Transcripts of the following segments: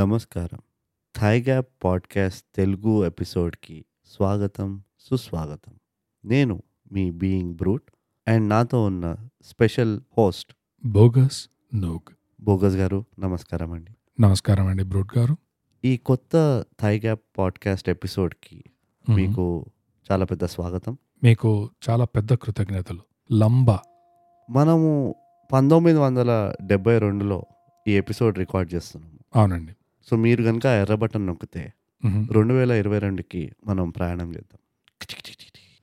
నమస్కారం. Thai gap podcast Telugu ఎపిసోడ్కి స్వాగతం, సుస్వాగతం. నేను మీ బీయింగ్ బ్రూట్ అండ్ నాతో ఉన్న స్పెషల్ హోస్ట్ బోగస్ నోగ్. బోగస్ గారు నమస్కారం అండి. నమస్కారం అండి బ్రూట్ గారు. ఈ కొత్త థాయ్ గ్యాప్ పాడ్కాస్ట్ ఎపిసోడ్కి మీకు చాలా పెద్ద స్వాగతం. మీకు చాలా పెద్ద కృతజ్ఞతలు. లంబా మనము 1972 ఈ ఎపిసోడ్ రికార్డ్ చేస్తున్నాము. అవునండి. సో మీరు కనుక ఎర్ర బటన్ నొక్కితే 2022కి మనం ప్రయాణం చేద్దాం.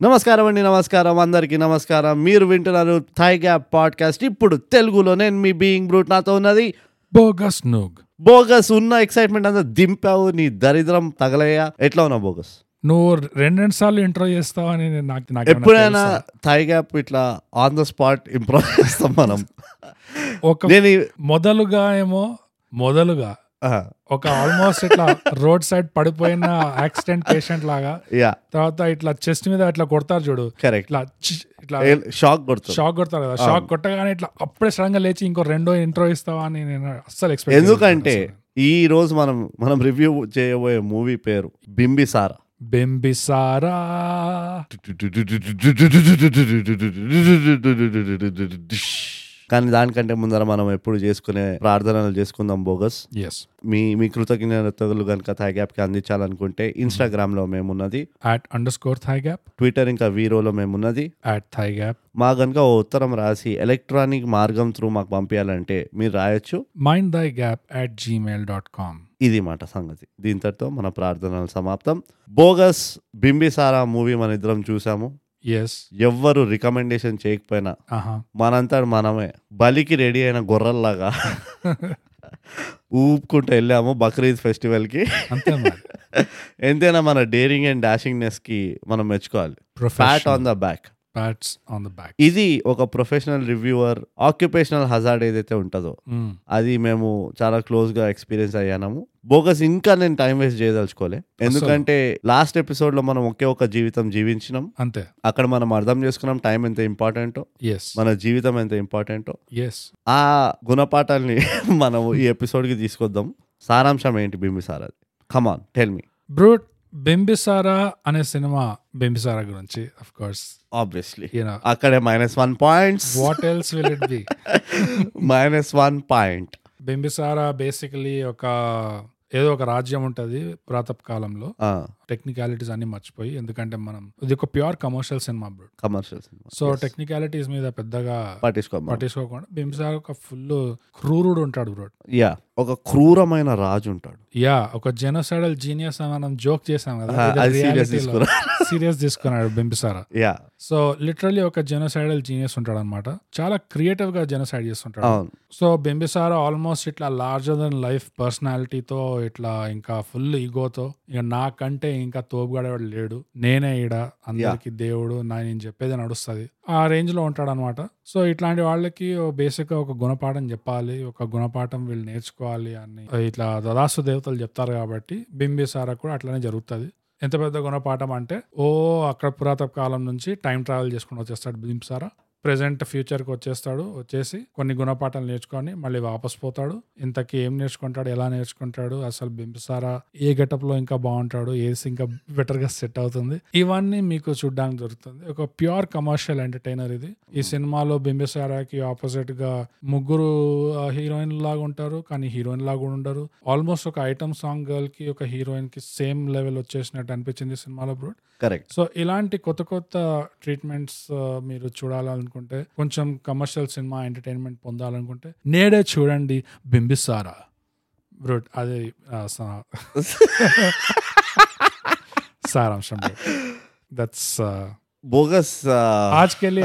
నమస్కారం అండి. నమస్కారం అందరికీ. నమస్కారం. మీరు వింటున్నారు థాయ్ గ్యాప్ పాడ్కాస్ట్, ఇప్పుడు తెలుగులో. నేను మీ బీయింగ్ బ్రూట్, నాతో ఉన్నది బోగస్ నోగ్. బోగస్, ఉన్న ఎక్సైట్మెంట్ అంతా దింపావు, నీ దరిద్రం తగలయ్యా. ఎట్లా ఉన్నావు బోగస్? నువ్వు రెండు సార్లు ఇంట్రో చేస్తావు అని నాకు. ఎప్పుడైనా థాయ్ గ్యాప్ ఇట్లా ఆన్ ద స్పాట్ ఇంప్రూవ్ చేస్తాం మనం. మొదలుగా ఒక ఆల్మోస్ట్ ఇట్లా రోడ్ సైడ్ పడిపోయిన యాక్సిడెంట్ పేషెంట్ లాగా, తర్వాత ఇట్లా చెస్ట్ మీద ఇట్లా కొడతారు చూడు, ఇట్లా షాక్ కొడతారు కదా. షాక్ కొట్టగానే ఇట్లా అప్పుడే సడన్ గా లేచి ఇంకో రెండో ఇంట్రో ఇస్తావా అని నేను అస్సలు ఎక్స్పెక్ట్. ఎందుకంటే ఈ రోజు మనం రివ్యూ చేయబోయే మూవీ పేరు బింబిసారా. కానీ దానికంటే ముందర మనం ఎప్పుడు చేసుకునే ప్రార్థనలు చేసుకుందాం బోగస్. మీ కృతజ్ఞతలు కనుక థాయ్ గ్యాప్ కి అందించాలనుకుంటే ఇన్స్టాగ్రామ్ లో మేమున్నది @_thaigap, ట్విట్టర్ ఇంకా వీరోలో మేమున్నది @thaigap. మా కనుక ఓ ఉత్తరం రాసి ఎలక్ట్రానిక్ మార్గం త్రూ మాకు పంపించాలంటే మీరు రాయొచ్చు mindthigap@gmail.com. ఇది మాట సంగతి. దీంతో మన ప్రార్థనలు సమాప్తం. బోగస్, బింబిసారా మూవీ మన ఇద్దరం చూసాము. ఎవ్వరు రికమెండేషన్ చేయకపోయినా మనంతా మనమే బలికి రెడీ అయిన గొర్రెల్లాగా ఊపుకుంటూ వెళ్ళాము బక్రీద్ ఫెస్టివల్కి. ఎంతైనా మన డేరింగ్ అండ్ డాషింగ్నెస్ కి మనం మెచ్చుకోవాలి. Pat on the back. ఇది ఒక ప్రొఫెషనల్ రివ్యూవర్ ఆక్యుపేషనల్ హజార్డ్ ఏదైతే ఉంటుందో అది మేము చాలా క్లోజ్ గా ఎక్స్పీరియన్స్ అయ్యాము బోగస్. ఇంకా నేను టైం వేస్ట్ చేయదలుచుకోలే, ఎందుకంటే లాస్ట్ ఎపిసోడ్ లో మనం ఒకే ఒక జీవితం జీవించినాం అంతే. అక్కడ మనం అర్థం చేసుకున్నాం టైం ఎంత ఇంపార్టెంటో, మన జీవితం ఎంత ఇంపార్టెంటో. ఆ గుణపాఠాలని మనం ఈ ఎపిసోడ్ కి తీసుకొద్దాం. సారాంశం ఏంటి Bimbisara? Come on, tell me Brute. Bimbisara అనే సినిమా, బింబిసారా గురించి ఆఫ్ కోర్స్ ఆబ్వియస్లీ అక్కడే -1 points. What else will it be? -1 point. Bimbisara basically ఏదో ఒక రాజ్యం ఉంటది ప్రాతప్ కాలంలో. టెక్నికాలిటీస్ అన్ని మర్చిపోయి, ఎందుకంటే మనం ఇది ఒక pure commercial cinema Brute. Commercial cinema, so technicalities మీద పెద్దగా పట్టించుకోకుండా. బింబిసారా ఒక ఫుల్ క్రూరుడు ఉంటాడు బ్రూట్. ఒక క్రూరమైన రాజు ఉంటాడు. ఒక జెనోసైడల్ జీనియస్ మనం జోక్ చేసాం కదా, సీరియస్ తీసుకున్నాడు బింబిసారా. సో లిటరలీ ఒక జెనోసైడల్ జీనియస్ ఉంటాడు అనమాట. చాలా క్రియేటివ్ గా జెనోసైడ్ చేస్తుంటాడు. సో బింబిసారా ఆల్మోస్ట్ ఇట్లా లార్జర్ దెన్ లైఫ్ పర్సనాలిటీతో, ఇట్లా ఇంకా ఫుల్ ఈగోతో, ఇక నాకంటే ఇంకా తోపుగాడేవాడు లేడు, నేనే ఈడ అందరికి దేవుడు, నేను చెప్పేది నడుస్తుంది, ఆ రేంజ్ లో ఉంటాడు అనమాట. సో ఇట్లాంటి వాళ్ళకి బేసిక్ గా ఒక గుణపాఠం చెప్పాలి, ఒక గుణపాఠం వీళ్ళు నేర్చుకోవాలి అని ఇట్లా దాదాసు దేవతలు చెప్తారు. కాబట్టి బింబిసారా కూడా అట్లానే జరుగుతుంది. ఎంత పెద్ద గుణపాఠం అంటే, అక్కడ పురాతన కాలం నుంచి టైం ట్రావెల్ చేసుకుని వచ్చేస్తాడు బింబిసారా. ప్రెసెంట్ ఫ్యూచర్ కి వచ్చేసి కొన్ని గుణపాఠాలు నేర్చుకొని మళ్ళీ వాపస్ పోతాడు. ఇంతకీ ఏం నేర్చుకుంటాడు, ఎలా నేర్చుకుంటాడు, అసలు బింబిసారా ఏ గెటప్ లో ఇంకా బాగుంటాడు, ఏసి ఇంకా బెటర్ గా సెట్ అవుతుంది, ఇవన్నీ మీకు చూడడానికి దొరుకుతుంది. ఒక ప్యూర్ కమర్షియల్ ఎంటర్టైనర్ ఇది. ఈ సినిమాలో బింబిసారాకి ఆపోజిట్ గా ముగ్గురు హీరోయిన్ లాగా ఉంటారు, కానీ హీరోయిన్ లాగా కూడా ఉండరు. ఆల్మోస్ట్ ఒక ఐటమ్ సాంగ్ గర్ల్ కి, ఒక హీరోయిన్ కి సేమ్ లెవెల్ వచ్చేసినట్టు అనిపించింది సినిమాలో బ్రూట్. కరెక్ట్. సో ఇలాంటి కొత్త ట్రీట్మెంట్స్ మీరు చూడాలని అనుకుంటే, కొంచెం కమర్షియల్ సినిమా ఎంటర్టైన్మెంట్ పొందాలనుకుంటే నేడే చూడండి బింబిసారా బ్రూట్. అదే సారాంశం. That's bogus. ఆజ్కెళ్ళి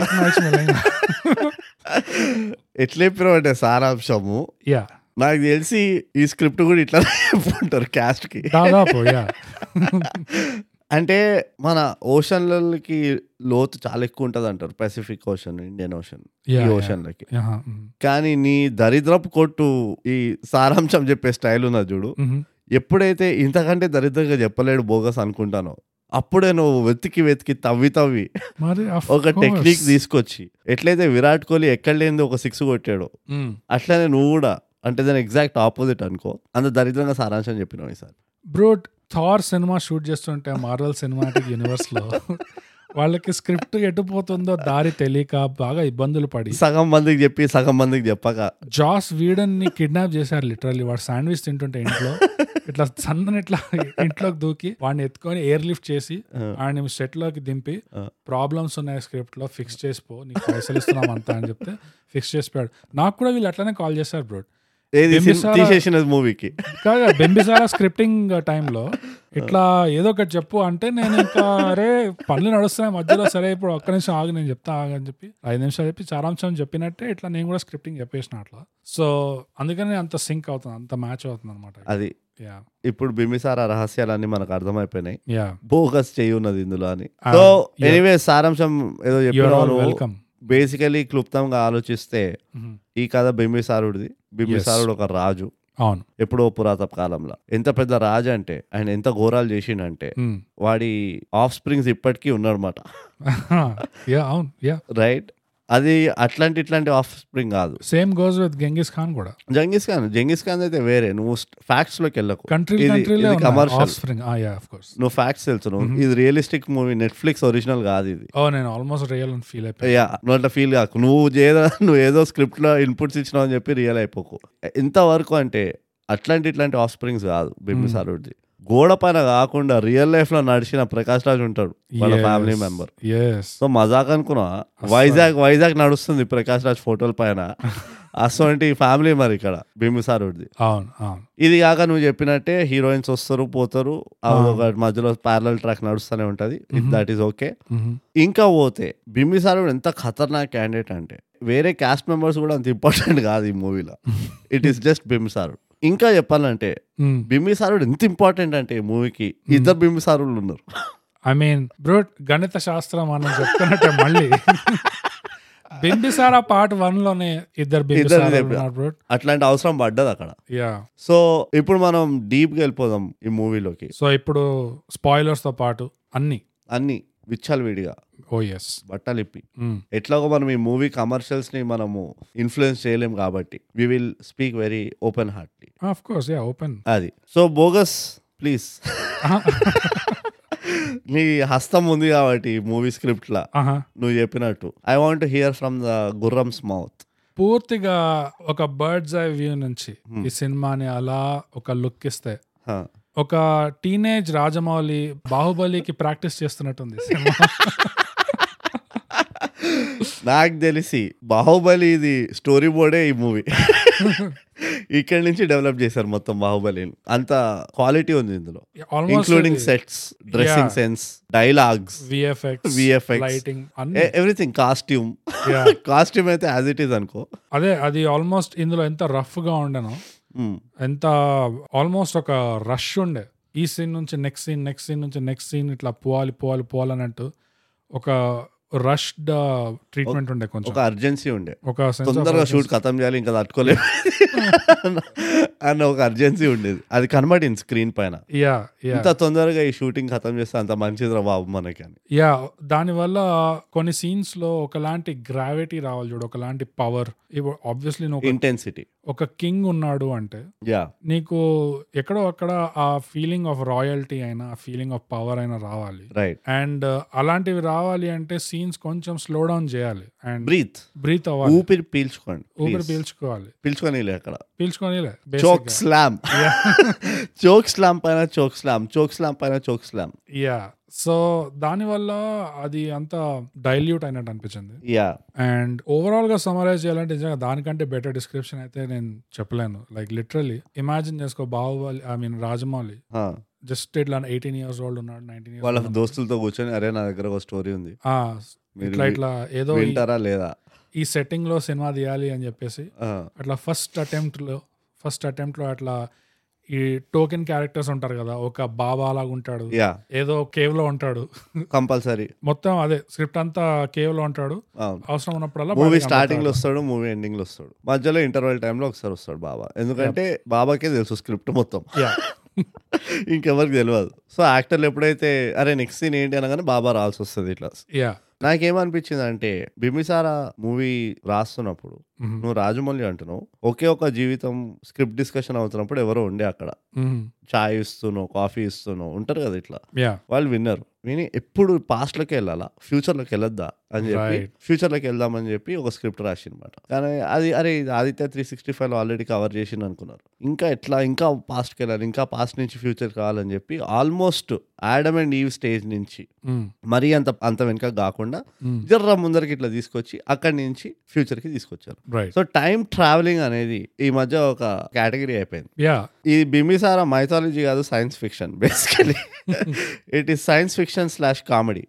ఎట్లే అంటే సారాంశము. నాకు తెలిసి ఈ స్క్రిప్ట్ కూడా ఇట్లా ఉంటారు క్యాస్ట్ కి దాదాపు. అంటే మన ఓషన్లకి లోతు చాలా ఎక్కువ ఉంటుంది అంటారు, పెసిఫిక్ ఓషన్, ఇండియన్ ఓషన్, ఈ ఓషన్లకి. కానీ నీ దరిద్రపు కొట్టు ఈ సారాంశం చెప్పే స్టైల్ ఉన్నది చూడు. ఎప్పుడైతే ఇంతకంటే దరిద్రంగా చెప్పలేడు బోగస్ అనుకుంటానో, అప్పుడే నువ్వు వెతికి తవ్వి ఒక టెక్నిక్ తీసుకొచ్చి, ఎట్లయితే విరాట్ కోహ్లీ ఎక్కడ లేనిది ఒక 6 కొట్టాడు, అట్లానే నువ్వు కూడా అంటే దాని ఎగ్జాక్ట్ ఆపోజిట్ అనుకో. అంత దరిద్రంగా సారాంశం చెప్పినాం ఈసారి. బ్రో థార్ సినిమా షూట్ చేస్తుంటే మార్వెల్ సినిమాటిక్ యూనివర్స్ లో వాళ్ళకి స్క్రిప్ట్ ఎటుపోతుందో దారి తెలియక బాగా ఇబ్బందులు పడి సగం మందికి చెప్పి సగం మందికి చెప్పక జాస్ వీడన్ ని కిడ్నాప్ చేశారు. లిటరల్లీ వాడు శాండ్విచ్ తింటుంటే ఇంట్లో ఇట్లా సందని ఇట్లా ఇంట్లోకి దూకి వాడిని ఎత్తుకొని ఎయిర్ లిఫ్ట్ చేసి ఆయన సెట్ లోకి దింపి ప్రాబ్లమ్స్ ఉన్నాయి స్క్రిప్ట్ లో ఫిక్స్ చేసిపో, నీకు పైసలు ఇస్తున్నాం అంతా అని చెప్తే ఫిక్స్ చేసిపోయాడు. నాకు కూడా వీళ్ళు అట్లానే కాల్ చేశారు బ్రో. మూవీకి కాదు బింబిసారా స్క్రిప్టింగ్ టైంలో ఇట్లా ఏదో ఒకటి చెప్పు అంటే నేను ఇంకా అరే పనులు నడుస్తున్నాయి మధ్యలో, సరే ఇప్పుడు ఒక్క నిమిషం ఆగి నేను చెప్తా ఆగని చెప్పి 5 నిమిషాలు చెప్పి సారాంశం చెప్పినట్టే ఇట్లా నేను కూడా స్క్రిప్టింగ్ చెప్పేసిన అట్లా. సో అందుకని అంత సింక్ అవుతుంది, అంత మ్యాచ్ అవుతుంది అనమాట అది. ఇప్పుడు బింబిసారా రహస్యాలన్నీ మనకు అర్థమైపోయినాయి, బోగస్ చేయి ఉన్నది ఇందులో అని. సో ఎనీవే సారాంశం ఏదో చెప్పిన బేసికలీ క్లుప్తంగా ఆలోచిస్తే ఈ కథ బింబిసారుడిది. బింబిసారుడు ఒక రాజు, అవును, ఎప్పుడో పురాతన కాలంలో. ఎంత పెద్ద రాజు అంటే ఆయన ఎంత ఘోరాలు చేసిండంటే వాడి ఆఫ్ స్ప్రింగ్స్ ఇప్పటికీ ఉన్నారన్నమాట, రైట్. అది అట్లాంటి ఇట్లాంటి ఆఫ్ స్ప్రింగ్ కాదు. Same goes with Genghis Khan కూడా. జెంగిస్ ఖాన్ అయితే వేరే, నువ్వు ఫ్యాక్ట్స్ లోకి వెళ్ళకు. కమర్షియల్ నువ్వు ఫ్యాక్ట్స్ తెలుసు, ఇది రియలిస్టిక్ మూవీ, నెట్ఫ్లిక్స్ ఒరిజినల్ కాదు ఇది. ఆల్మోస్ట్ రియల్ ఫీల్ అయిపోయా నువ్వు అట్లా ఫీల్ కాకు. నువ్వు ఏదో స్క్రిప్ట్ లో ఇన్పుట్స్ ఇచ్చినావు అని చెప్పి రియల్ అయిపోకు. ఇంతవరకు అంటే అట్లాంటి ఇట్లాంటి ఆఫ్ స్ప్రింగ్స్ కాదు బింబిసారుడిది. గోడ పైన కాకుండా రియల్ లైఫ్ లో నడిచిన ప్రకాష్ రాజ్ ఉంటాడు, వాళ్ళ ఫ్యామిలీ మెంబర్. సో మజాక్ అనుకున్నా, వైజాగ్ నడుస్తుంది ప్రకాష్ రాజ్ ఫోటోల పైన. అసోంటి ఫ్యామిలీ మరి ఇక్కడ బింబిసారుడిది. ఇది కాక నువ్వు చెప్పినట్టే హీరోయిన్స్ వస్తారు పోతారు, ఒక మధ్యలో ప్యారలల్ ట్రాక్ నడుస్తూనే ఉంటది, దట్ ఈస్ ఓకే. ఇంకా పోతే బింబిసారుడు ఎంత ఖతర్నాక్ క్యాండిడేట్ అంటే వేరే క్యాస్ట్ మెంబర్స్ కూడా అంత ఇంపార్టెంట్ కాదు ఈ మూవీలో. ఇట్ ఈస్ జస్ట్ బింబిసారుడు. ఇంకా చెప్పాలంటే బింబిసారుడు ఎంత ఇంపార్టెంట్ అంటే ఈ మూవీకి ఇద్దరు బింబిసారులు ఉన్నారు. ఐ మీన్ బ్రో గణిత శాస్త్రం అని చెప్తున్నట్టే మళ్ళీ బింబిసారా పార్ట్ 1 లోనే ఇద్దరు అట్లాంటి అవసరం పడ్డది అక్కడ. సో ఇప్పుడు మనం డీప్ గా వెళ్ళిపోదాం ఈ మూవీలోకి. సో ఇప్పుడు స్పాయిలర్స్ తో పాటు అన్ని విచ్చలవిడిగా బట్టలిప్పి ఎట్లాగో మనం ఈ మూవీ కమర్షియల్స్ ని మనము ఇన్ఫ్లుయెన్స్ చేయలేం కాబట్టి we will speak very open Hartley. Of course yeah open అది. సో బోగస్ ప్లీజ్, నీ హస్తం ఉంది కాబట్టి మూవీ స్క్రిప్ట్ లా నువ్వు చెప్పినట్టు I want to hear from the గుర్రంస్ మౌత్. పూర్తిగా ఒక బర్డ్స్ ఐ వ్యూ నుంచి ఈ సినిమాని అలా ఒక లుక్ ఇస్తే ఒక టీనేజ్ రాజమౌళి బాహుబలికి ప్రాక్టీస్ చేస్తున్నట్టుంది సినిమా. నాకు తెలిసి బాహుబలి ఇది స్టోరీ బోర్డే ఈ మూవీ, ఇక్కడి నుంచి డెవలప్ చేశారు మొత్తం బాహుబలిని. అంత క్వాలిటీ ఉంది ఇందులో, including sets, dressing sense, dialogues, VFX, lighting, everything. Costume అయితే యాజ్ ఇట్ ఈస్ అనుకో. అదే అది ఆల్మోస్ట్ ఇందులో ఎంత రఫ్ గా ఉండను, ఎంత ఆల్మోస్ట్ ఒక రష్ ఉండే ఈ సీన్ నుంచి నెక్స్ట్ సీన్, నెక్స్ట్ సీన్ నుంచి నెక్స్ట్ సీన్, ఇట్లా పోవాలి అన్నట్టు ఒక రష్డ్ ట్రీట్మెంట్ ఉండే, కొంచెం ఒక అర్జెన్సీ ఉండే, ఒక తొందరగా షూట్ ఖతం చేయాలి ఇంకా తట్టుకోలేదు అన్న ఒక అర్జెన్సీ ఉండేది. అది కనబడింది స్క్రీన్ పైన. ఇంత తొందరగా ఈ షూటింగ్ ఖతం చేస్తే అంత మంచిదిరా బాబు మనకి అని. దానివల్ల కొన్ని సీన్స్ లో ఒకలాంటి గ్రావిటీ రావాలి చూడు, ఒకలాంటి పవర్. ఇప్పుడు ఆబ్వియస్లీ ఇంటెన్సిటీ, ఒక కింగ్ ఉన్నాడు అంటే నీకు ఎక్కడో అక్కడ ఆ ఫీలింగ్ ఆఫ్ రాయల్టీ అయినా ఆ ఫీలింగ్ ఆఫ్ పవర్ అయినా రావాలి, రైట్. అండ్ అలాంటివి రావాలి అంటే సీన్స్ కొంచెం స్లో డౌన్ చేయాలి అండ్ బ్రీత్ అవ్వాలి, ఊపిరి పీల్చుకోవాలి అక్కడ పీల్చుకోనిలే. చోక్ స్లామ్ పైన చోక్ స్లామ్. సో దానివల్ల అది అంత డైల్యూట్ అయినట్టు అనిపించింది. అండ్ ఓవరాల్ గా సమరైజ్ చేయాలంటే నిజంగా దానికంటే బెటర్ డిస్క్రిప్షన్ అయితే నేను చెప్పలేను. లైక్ లిటరలీ ఇమాజిన్ చేసుకో, Baahubali I mean Rajamouli just ఇట్లా 18 years old ఉన్నాడు, 19 years వాళ్ళ దోస్తులతో కూర్చొని అరే నా దగ్గర ఒక స్టోరీ ఉంది ఇట్లా ఇట్లా ఏదో వింటారా లేదా ఈ సెట్టింగ్ లో సినిమా తీయాలి అని చెప్పేసి అట్లా ఫస్ట్ అటెంప్ట్ లో అట్లా ఈ టోకెన్ క్యారెక్టర్స్ ఉంటారు కదా, ఒక బాబా లాగా ఉంటాడు, ఏదో కేవ్ లో ఉంటాడు, కంపల్సరీ మొత్తం అదే స్క్రిప్ట్ అంతా కేవ్ లో ఉంటాడు, అవసరం ఉన్నప్పుడల్లా మూవీ స్టార్టింగ్ లో వస్తాడు, మూవీ ఎండింగ్ లో వస్తాడు, మధ్యలో ఇంటర్వెల్ టైమ్ లో ఒకసారి వస్తాడు బాబా. ఎందుకంటే బాబాకే తెలుసు స్క్రిప్ట్ మొత్తం, ఇంకెవరికి తెలియదు. సో యాక్టర్లు ఎప్పుడైతే అరే నెక్స్ట్ సీన్ ఏంటి అనగానే బాబా రావాల్సి వస్తుంది ఇట్లా. నాకేమనిపించింది అంటే బింబిసారా మూవీ రాస్తున్నప్పుడు నువ్వు రాజమౌళి అంటున్నావు, ఒకే ఒక జీవితం స్క్రిప్ట్ డిస్కషన్ అవుతున్నప్పుడు ఎవరో ఉండే అక్కడ చాయ్ ఇస్తున్నావు కాఫీ ఇస్తున్నావు ఉంటారు కదా ఇట్లా, వాళ్ళు విన్నారు విని ఎప్పుడు పాస్ట్ లోకి వెళ్ళాలా ఫ్యూచర్ లోకి వెళ్ళొద్దా అని చెప్పి ఫ్యూచర్ లోకి వెళ్దామని చెప్పి ఒక స్క్రిప్ట్ రాసి అనమాట. కానీ అది అరే ఆదిత్య 365 లో ఆల్రెడీ కవర్ చేసింది అనుకున్నారు, ఇంకా ఎట్లా ఇంకా పాస్ట్కి వెళ్ళాలి ఇంకా పాస్ట్ నుంచి ఫ్యూచర్ కావాలని చెప్పి almost Adam and Eve stage నుంచి మరీ అంత వెనక కాకుండా జర్ర ముందరికి ఇట్లా తీసుకొచ్చి అక్కడి నుంచి ఫ్యూచర్ కి తీసుకొచ్చారు. సో టైం ట్రావెలింగ్ అనేది ఈ మధ్య ఒక కేటగిరీ అయిపోయింది. ఈ బింబిసార మైథాలజీ కాదు, science fiction. Basically it is science fiction slash comedy,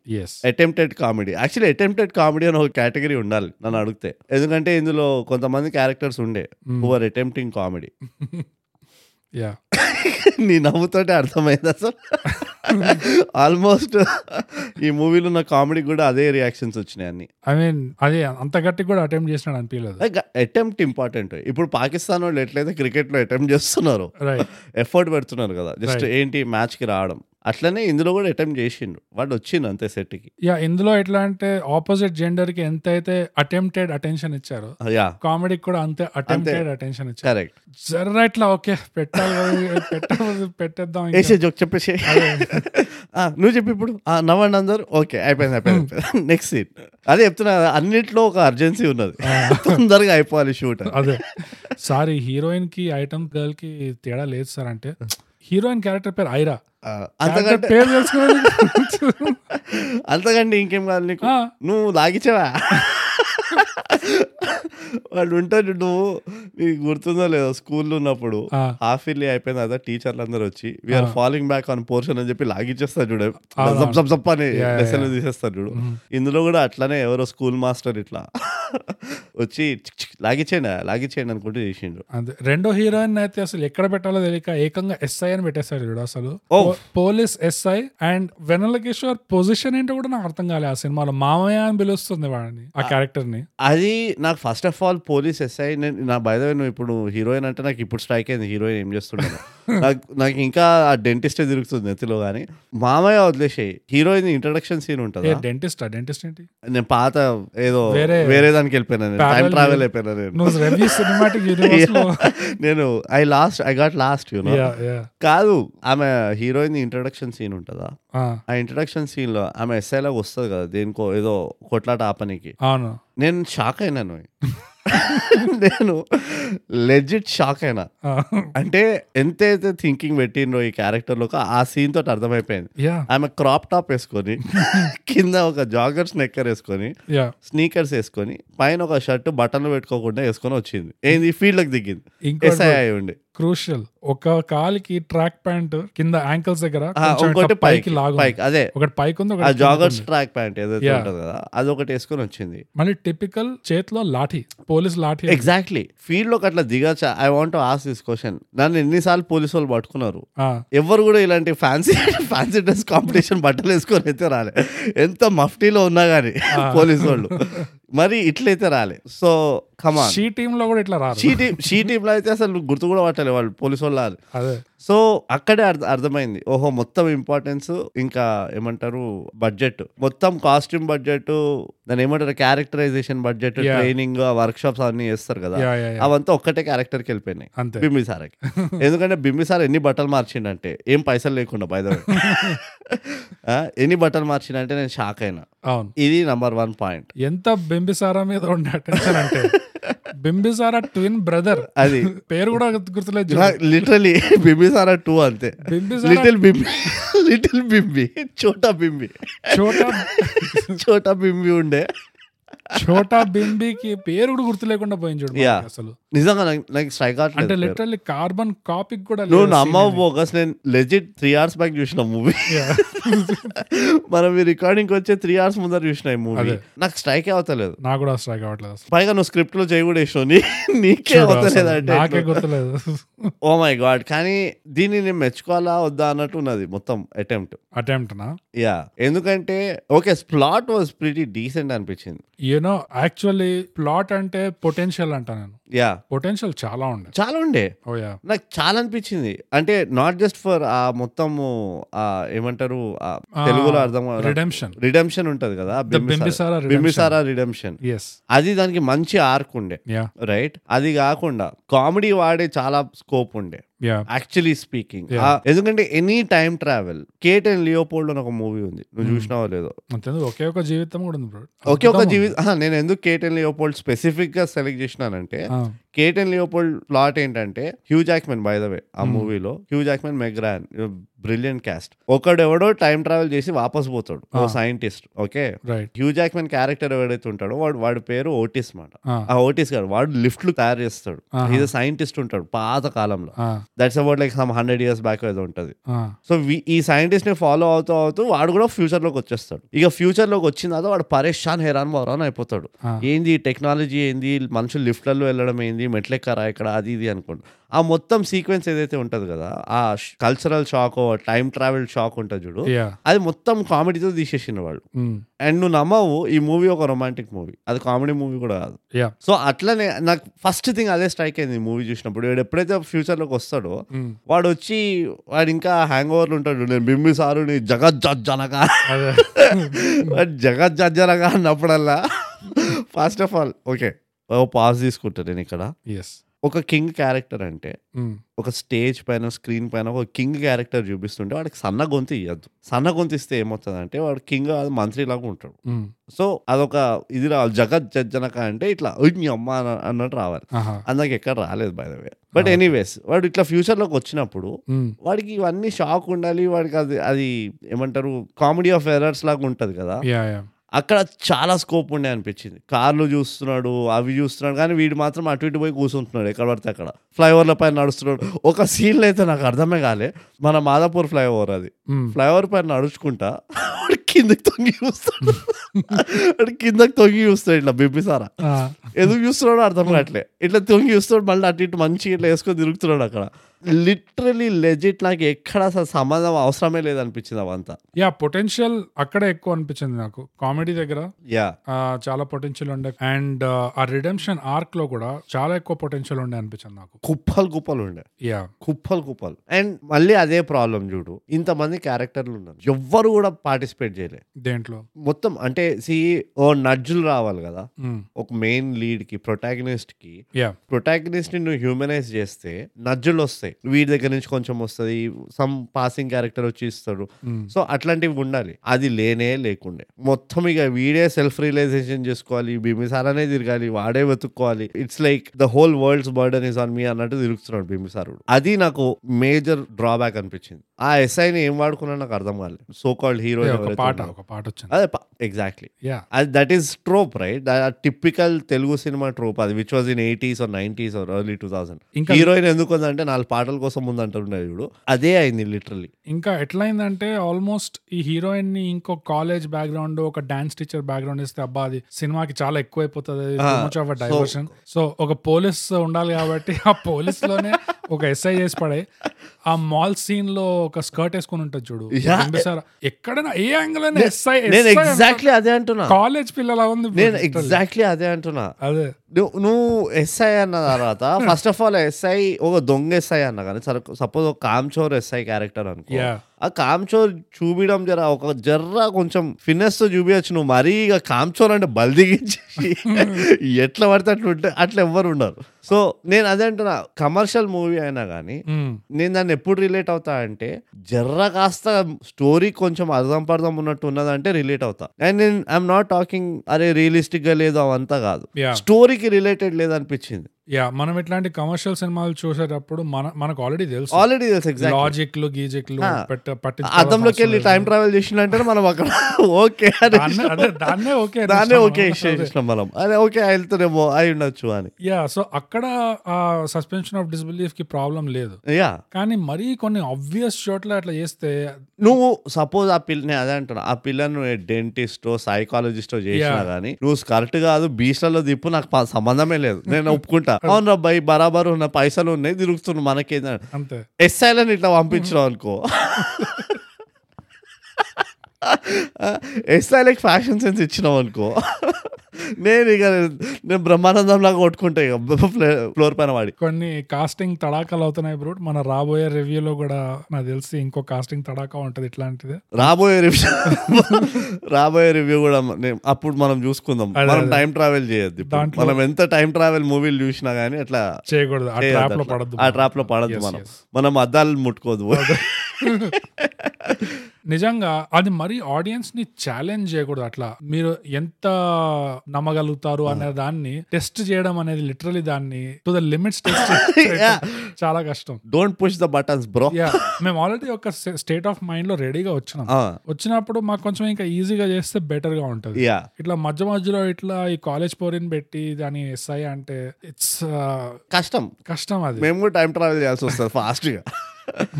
attempted comedy. Actually attempted comedy అని ఒక కేటగిరీ ఉండాలి నన్ను అడిగితే, ఎందుకంటే ఇందులో కొంతమంది క్యారెక్టర్స్ ఉండే హూ ఆర్ అటెంప్టింగ్ కామెడీ. నీ నవ్వుతోటే అర్థమైంది అసలు. ఆల్మోస్ట్ ఈ మూవీలో ఉన్న కామెడీ కూడా అదే రియాక్షన్స్ వచ్చినాయి అన్ని. ఐ మీన్ అదే అంత గట్టి కూడా అటెంప్ట్ చేసినాడు అనిపించలేదు. Attempt important. ఇప్పుడు పాకిస్తాన్ వాళ్ళు ఎట్లయితే క్రికెట్ లో అటెంప్ట్ చేస్తున్నారు, ఎఫర్ట్ పెడుతున్నారు కదా, జస్ట్ ఏంటి మ్యాచ్ కి రావడం, అట్లనే ఇందులో కూడా అటెంప్ట్ చేసిండు, వాడు వచ్చిండు అంతే సెట్ కి. యా ఇందులో ఎట్లా అంటే ఆపోజిట్ జెండర్ కి ఎంత అయితే అటెంప్టెడ్ అటెన్షన్ ఇచ్చారు, కామెడీకి కూడా అంతే అటెంప్టెడ్ అటెన్షన్ ఇచ్చారు. జర్రా ఇట్లా ఓకే పెట్టేద్దాం జోక్ చెప్పేసి నువ్వు చెప్పి ఇప్పుడు నవ్వండి అందరు ఓకే అయిపోయింది నెక్స్ట్ సీన్. అదే చెప్తున్నా అన్నిట్లో ఒక అర్జెన్సీ ఉన్నది, తొందరగా అయిపోవాలి షూట్. అదే సార్ ఈ హీరోయిన్ కి ఐటమ్ గర్ల్ కి తేడా లేదు సార్ అంటే, హీరోయిన్ క్యారెక్టర్ పేరు ఐరా, అంతకంటే పేరు తెలుసుకోవాలి అంతకంటే ఇంకేం కాదు నీకు, నువ్వు లాగించావా వాళ్ళు ఉంటారు. నువ్వు నీకు గుర్తుందో లేదో స్కూల్లో ఉన్నప్పుడు హాఫ్ ఇయర్లీ అయిపోయిన తర్వాత టీచర్లు అందరూ వచ్చి we are following back on portion అని చెప్పి లాగిచ్చేస్తారు చూడ, జప్ అని లెసన్ తీసేస్తారు చూడు. ఇందులో కూడా అట్లానే ఎవరో స్కూల్ మాస్టర్ ఇట్లా వచ్చి లాగిచ్చేయండి అనుకుంటే చేసిండు. రెండో హీరోయిన్ అయితే అసలు ఎక్కడ పెట్టాలో తెలియక ఏకంగా ఎస్ఐ అని పెట్టేశారు చూడు, అసలు police SI. And Vennela Kishore position ఏంటో కూడా నాకు అర్థం కాలేదు ఆ సినిమాలో, మామయ్య అని పిలుస్తుంది వాడిని ఆ క్యారెక్టర్ ని. అది నాకు first of all police SI నా బై ద వే నువ్వు ఇప్పుడు హీరోయిన్ అంటే నాకు ఇప్పుడు స్ట్రైక్ అయింది, హీరోయిన్ ఏం చేస్తున్నాను నాకు ఇంకా ఆ డెంటిస్టే తిరుగుతుంది నెత్తిలో. కానీ మామయ్య వదిలేసే, హీరోయిన్ ఇంట్రడక్షన్ సీన్ ఉంటుంది. డెంటిస్ట్ ఏంటి, నేను పాత ఏదో వేరే దానికి వెళ్ళిపోయినాను, టైం ట్రావెల్ అయిపోయినా నేను. I got lost you know కాదు, ఆమె హీరోయిన్ ఇంట్రడక్షన్ సీన్ ఉంటుందా, ఆ ఇంట్రడక్షన్ సీన్ లో ఆమె ఎస్ఐ లాగా వస్తుంది కదా దేనికో ఏదో కొట్లాట ఆపనికి. నేను షాక్ అయినాను, నేను లెజిట్ షాక్ అయినా. అంటే ఎంతైతే థింకింగ్ పెట్టిండ్రో ఈ క్యారెక్టర్ లో ఆ సీన్ తోటి అర్థమైపోయింది. ఆమె క్రాప్ టాప్ వేసుకొని కింద ఒక జాగర్స్ నెక్కర్ వేసుకొని స్నీకర్స్ వేసుకొని పైన ఒక షర్ట్ బటన్లు పెట్టుకోకుండా వేసుకొని వచ్చింది. ఏంది ఫీల్డ్ లోకి దిగింది, ఎస్ఐ అయి ఉండే. క్రూషియల్, ఒక కాలికి ట్రాక్ ప్యాంట్ కింద యాంకిల్స్ దగ్గర, ఇంకోటి పైకి లాగు, అదే ఒకటి పైకి ఉంది ఆ జాగర్స్ ట్రాక్ ప్యాంట్ ఏదైతే ఉంటది కదా అది ఒకటి వేసుకొని వచ్చింది. మళ్ళీ టిపికల్ చేతిలో lathi, police lathi. Exactly field లోకి అట్లా దిగచ్చా. I want to ask this question, నన్ను ఎన్నిసార్లు పోలీసు వాళ్ళు పట్టుకున్నారు, ఎవరు కూడా ఇలాంటి ఫ్యాన్సీ డ్రెస్ కాంపిటీషన్ బట్టలు వేసుకొని అయితే రాలే. ఎంత మఫ్టీలో ఉన్నా గానీ పోలీసు వాళ్ళు మరి ఇట్లయితే రాలే. సో కమాన్, షీ టీమ్ లో కూడా ఇట్లా రాదు, షీ టీమ్ లో అయితే అసలు గుర్తు కూడా పట్టలే వాళ్ళు పోలీసు వాళ్ళు రాదు. సో అక్కడే అర్థమైంది ఓహో మొత్తం ఇంపార్టెన్స్. ఇంకా ఏమంటారు బడ్జెట్, మొత్తం కాస్ట్యూమ్ బడ్జెట్, దాని ఏమంటారు characterisation budget, training workshops అన్ని చేస్తారు కదా, అవంతా ఒక్కటే క్యారెక్టర్ కి వెళ్ళిపోయినాయి బింబిసారకి. ఎందుకంటే బింబిసార్ ఎన్ని బట్టలు మార్చిండంటే ఏం పైసలు లేకుండా బై ద వే ఎన్ని బట్టలు మార్చిండంటే నేను షాక్ అయినా. ఇది #1 పాయింట్. ఎంత బింబిసారా మీద ఉండే అటెన్షన్ అంటే, బింబిసారా ట్విన్ బ్రదర్, అది పేరు కూడా గుర్తులేదు, లిటరలీ బింబిసారా 2 అంతే. లిటిల్ బింబి చోటా బింబి ఉండే, చోటా బింబికి పేరు కూడా గుర్తు లేకుండా పోయింది చూడండి. అసలు నిజంగా నాకు స్ట్రైక్ అవుట్ అంటే లిటరల్లీ కార్బన్ కాపీ కూడా లేదు. నువ్వు నమ్మవు బోగస్, నేను లెజిట్ 3 hours బ్యాక్ చూసిన మూవీ, మనం ఈ రికార్డింగ్ వచ్చే 3 hours ముందర చూసిన ఈ మూవీ. నాకు స్ట్రైక్ అవుతలేదు, నాకు కూడా స్ట్రైక్ అవ్వట్లేదు. పైగా నువ్వు స్క్రిప్ట్ లో చేయి కూడా వేసినావు, నీకే అవుతలేదు అంటే నాకే గుర్తులేదు. Oh my God. కానీ దీన్ని నేను మెచ్చుకోవాలా వద్దా అన్నట్టు ఉన్నది మొత్తం అటెంప్ట్. ఎందుకంటే okay plot was pretty decent అనిపించింది. యూనో యాక్చువల్లీ ప్లాట్ అంటే పొటెన్షియల్ అంట. నేను యా పొటెన్షియల్ చాలా ఉండే ఓయా నాకు చాలా అనిపించింది. అంటే నాట్ జస్ట్ ఫర్ ఆ మొత్తం ఏమంటారు తెలుగులో అర్థం రిడెంప్షన్ ఉంటది కదా, బింబిసారా రిడెంప్షన్, అది దానికి మంచి ఆర్క్ ఉండే రైట్. అది కాకుండా కామెడీ వాడే చాలా స్కోప్ ఉండే యాక్చువల్లీ స్పీకింగ్. ఎందుకంటే any time travel Kate and Leopold అని ఒక మూవీ ఉంది, నువ్వు చూసినావో లేదో. ఒకే ఒక జీవితం కూడా ఉంది, ఒకే ఒక జీవితం. నేను ఎందుకు కేట్ అండ్ లియోపోల్డ్ స్పెసిఫిక్ గా సెలెక్ట్ చేసినానంటే, కేట్ అండ్ లియోపోల్డ్ ప్లాట్ ఏంటంటే Hugh Jackman, by the way ఆ మూవీలో Hugh Jackman, Meg Ryan, brilliant cast. ఒకడెవడో టైం ట్రావెల్ చేసి వాపస్ పోతాడు, ఓ scientist. Okay Hugh Jackman character ఎవడైతే ఉంటాడో వాడి పేరు ఓటిస్ మాట. ఆ ఓటిస్ గారు వాడు లిఫ్ట్లు తయారు చేస్తాడు, ఇది సైంటిస్ట్ ఉంటాడు పాత కాలంలో. That's about like some 100 years back ఏదో ఉంటుంది. సో ఈ సైంటిస్ట్ ని ఫాలో అవుతూ వాడు కూడా ఫ్యూచర్ లోకి వచ్చేస్తాడు. ఇక ఫ్యూచర్ లోకి వచ్చిన తర్వాత వాడు పరేషాన్ హెరాన్ బౌరాన్ అయిపోతాడు. ఏంది టెక్నాలజీ, ఏంది మనుషులు లిఫ్ట్లలో వెళ్ళడం, ఏంది మెట్లెక్కారా ఇక్కడ, అది ఇది అనుకోండి. ఆ మొత్తం సీక్వెన్స్ ఏదైతే ఉంటది కదా, ఆ cultural shock, time travel shock ఉంటుంది చూడు, అది మొత్తం కామెడీతో తీసేసిన వాళ్ళు. అండ్ నువ్వు నమ్మవు, ఈ మూవీ ఒక రొమాంటిక్ మూవీ, అది కామెడీ మూవీ కూడా కాదు. సో అట్లనే నాకు ఫస్ట్ థింగ్ అదే స్ట్రైక్ అయింది మూవీ చూసినప్పుడు. వాడు ఎప్పుడైతే ఫ్యూచర్ లోకి వస్తాడో, వాడు వచ్చి వాడు ఇంకా హ్యాంగ్ ఓవర్లు ఉంటాడు. నేను బింబిసారు జగజ్జనగా జగజ్జనగా అన్నప్పుడల్లా first of all okay pass తీసుకుంటాను నేను ఇక్కడ. ఒక కింగ్ క్యారెక్టర్ అంటే ఒక స్టేజ్ పైన స్క్రీన్ పైన ఒక కింగ్ క్యారెక్టర్ చూపిస్తుంటే వాడికి సన్న గొంతు ఇవ్వద్దు. సన్న గొంతు ఇస్తే ఏమవుతుంది అంటే వాడు కింగ్ మంత్రి లాగా ఉంటాడు. సో అదొక ఇది రావాలి, జగత్ జనక అంటే ఇట్లా అమ్మ అన్నట్టు రావాలి. అందాక ఎక్కడ రాలేదు by the way. But anyways వాడు ఇట్లా ఫ్యూచర్ లోకి వచ్చినప్పుడు వాడికి ఇవన్నీ షాక్ ఉండాలి. వాడికి అది ఏమంటారు కామెడీ ఆఫ్ ఎర్రర్స్ లాగా ఉంటది కదా, అక్కడ చాలా స్కోప్ ఉండే అనిపించింది. కార్లు చూస్తున్నాడు, అవి చూస్తున్నాడు, కానీ వీడు మాత్రం అటు ఇటు పోయి కూర్చుంటున్నాడు ఎక్కడ పడితే అక్కడ. ఫ్లైఓవర్ల పైన నడుస్తున్నాడు. ఒక సీన్లో అయితే నాకు అర్థమే కాలే, మన మాదాపూర్ ఫ్లైఓవర్, అది ఫ్లైఓవర్ పైన నడుచుకుంటా కిందకి తొంగి చూస్తాడు ఇట్లా బింబిసారా. ఎందుకు చూస్తున్నాడో అర్థం కావట్లే, ఇట్లా తొంగి చూస్తాడు. మళ్ళీ అటు ఇటు మంచి ఇట్లా వేసుకొని తిరుగుతున్నాడు అక్కడ. లిటరలీ లెజిట్ నాకు ఎక్కడ అసలు సంబంధం అవసరమే లేదనిపించింది అవంతా. యా పొటెన్షియల్ అక్కడ ఎక్కువ అనిపించింది నాకు కామెడీ దగ్గర. యా చాలా పొటెన్షియల్ ఉండే. అండ్ ఆ రిడెంప్షన్ ఆర్క్ లో కూడా చాలా ఎక్కువ పొటెన్షియల్ ఉండే అనిపించింది నాకు. కుప్పలు కుప్పలు ఉండే. అండ్ మళ్ళీ అదే ప్రాబ్లం చూడు, ఇంతమంది క్యారెక్టర్లు ఉన్నారు, ఎవ్వరు కూడా పార్టిసిపేట్ చేయలేదు దేంట్లో మొత్తం. అంటే ఓ నడ్జులు రావాలి కదా ఒక మెయిన్ లీడ్ కి, ప్రొటాగనిస్ట్ కి. ప్రొటాగనిస్ట్ ని నువ్వు హ్యూమనైజ్ చేస్తే నడ్జులు వస్తాయి, వీడి దగ్గర నుంచి కొంచెం వస్తుంది, సమ్ పాసింగ్ క్యారెక్టర్ వచ్చి ఇస్తాడు. సో అట్లాంటివి ఉండాలి, అది లేనే లేకుండే. మొత్తం ఇక వీడే సెల్ఫ్ రియలైజేషన్ చేసుకోవాలి, బింబిసారానే తిరగాలి, వాడే వెతుక్కోవాలి. It's like the whole world's burden is on me అన్నట్టు తిరుగుతున్నాడు బింబిసారుడు. అది నాకు మేజర్ డ్రాబ్యాక్ అనిపించింది. ఆ ఎస్ఐని ఏం వాడుకున్నా నాకు అర్థం కాలేదు. సో కాల్డ్ హీరో అదే exactly that is trope right, typical Telugu cinema trope అది, which was in 80s or 90s or early 2000. Heroine ఎందుకు అంటే నాలుగు పాటల కోసం ముందు అంటున్నాయి చూడు, అదే అయింది లిటరలీ. ఇంకా ఎట్లా అయిందంటే ఆల్మోస్ట్ ఈ హీరోయిన్ ని ఇంకో కాలేజ్ బ్యాక్గ్రౌండ్, ఒక డాన్స్ టీచర్ బ్యాక్గ్రౌండ్ ఇస్తే అబ్బా అది సినిమాకి చాలా ఎక్కువ అయిపోతుంది, much of a diversion. So ఒక పోలీస్ ఉండాలి కాబట్టి ఆ పోలీస్ లోనే ఒక ఎస్ఐ చేసి పడే. ఆ మాల్ సీన్ లో ఒక స్కర్ట్ వేసుకుని ఉంటుంది చూడు బింబిసారా, ఎక్కడైనా ఏ యాంగిల్ అయినా ఎస్ఐ. నేను ఎగ్జాక్ట్లీ అదే అంటున్నా, కాలేజ్ పిల్లలా ఉంది. నేను ఎగ్జాక్ట్లీ అదే అంటున్నా. అదే నువ్వు ఎస్ఐ అన్న తర్వాత ఫస్ట్ ఆఫ్ ఆల్ ఎస్ఐ ఒక దొంగ ఎస్ఐ అన్న, కానీ సపోజ్ ఒక కామ్చోర్ ఎస్ఐ క్యారెక్టర్ అనుకో, ఆ కామ్చోర్ చూపించడం ఒక జర్రా కొంచెం ఫినెస్ తో చూపించచ్చు. నువ్వు మరీ ఇక కామ్చోర్ అంటే బల్దిగించి ఎట్లా పడితే అట్లుంటే అట్లా ఎవ్వరు ఉండరు. సో నేను అదే అంటున్నా, కమర్షియల్ మూవీ అయినా కానీ నేను దాన్ని ఎప్పుడు రిలేట్ అవుతా అంటే జర్రా కాస్త స్టోరీ కొంచెం అర్థం పర్థం ఉన్నట్టు ఉన్నదంటే రిలేట్ అవుతా. అండ్ నేను ఐఎమ్ నాట్ టాకింగ్ అరే రియలిస్టిక్ గా లేదు అవంతా కాదు, స్టోరీకి రిలేటెడ్ లేదనిపించింది. యా మనం ఇట్లాంటి కమర్షియల్ సినిమాలు చూసేటప్పుడు మనకు ఆల్రెడీ తెలుసు లాజిక్లు గీజిక్లు అర్థంలోకి వెళ్ళి టైం ట్రావెల్ చేసినంటే మనం అక్కడ ఓకే మనం అదే ఓకే వెళ్తారేమో అయి ఉండొచ్చు అని. యా సో అక్కడ సస్పెన్షన్ ఆఫ్ డిస్బిలీఫ్ కి ప్రాబ్లం లేదు. యా కానీ మరీ కొన్ని ఆబ్వియస్ చోట్ల అట్లా చేస్తే, నువ్వు సపోజ్ ఆ పిల్లని అదే అంటున్నా, ఆ పిల్లను డెంటిస్టో సైకాలజిస్టో చేసినా కానీ నువ్వు కరెక్ట్ కాదు బీచ్లలో దిప్పు నాకు సంబంధమే లేదు నేను ఒప్పుకుంటా. అవును అబ్బాయి బరాబర్ ఉన్న పైసలు ఉన్నాయి తిరుగుతున్నావు మనకేంటే ఎస్ఐలను ఇట్లా పంపించినావు అనుకో, ఎస్ఐలకు ఫ్యాషన్ సెన్స్ ఇచ్చినావు అనుకో, నేను ఇక నేను బ్రహ్మానందం లాగా కొట్టుకుంటాయి ఫ్లోర్ పైన వాడి. కొన్ని కాస్టింగ్ తడాకాలు అవుతున్నాయి బ్రూట్. మన రాబోయే రివ్యూలో కూడా నాకు తెలిసి ఇంకో కాస్టింగ్ తడాకా ఉంటది ఇట్లాంటిది రాబోయే రివ్యూ. రాబోయే రివ్యూ కూడా అప్పుడు మనం చూసుకుందాం. మనం టైం ట్రావెల్ చేయద్దు. మనం ఎంత టైం ట్రావెల్ మూవీలు చూసినా గానీ అట్లా చేయకూడదు. ఆ ట్రాప్ లో పడద్దు. మనం అద్దాలు ముట్టుకోదు. నిజంగా అది మరి ఆడియన్స్ ని ఛాలెంజ్ చేయకూడదు. అట్లా మీరు ఎంత నమ్మగలుగుతారు అనే దాన్ని టెస్ట్ చేయడం అనేది లిటరలీ దాన్ని టు ద లిమిట్స్ టెస్ట్ చాలా కష్టం. Don't push the buttons bro. మేము ఆల్రెడీ ఒక స్టేట్ ఆఫ్ మైండ్ లో రెడీగా వచ్చినప్పుడు మాకు కొంచెం ఇంకా ఈజీగా చేస్తే బెటర్ గా ఉంటది. ఇట్లా మధ్య మధ్యలో ఇట్లా ఈ కాలేజ్ పోరిని పెట్టి దాని ఎస్ఐ అంటే ఇట్స్ కష్టం కష్టం. అది మేము కూడా టైం ట్రావెల్ చేయాల్సి వస్తుంది ఫాస్ట్ గా.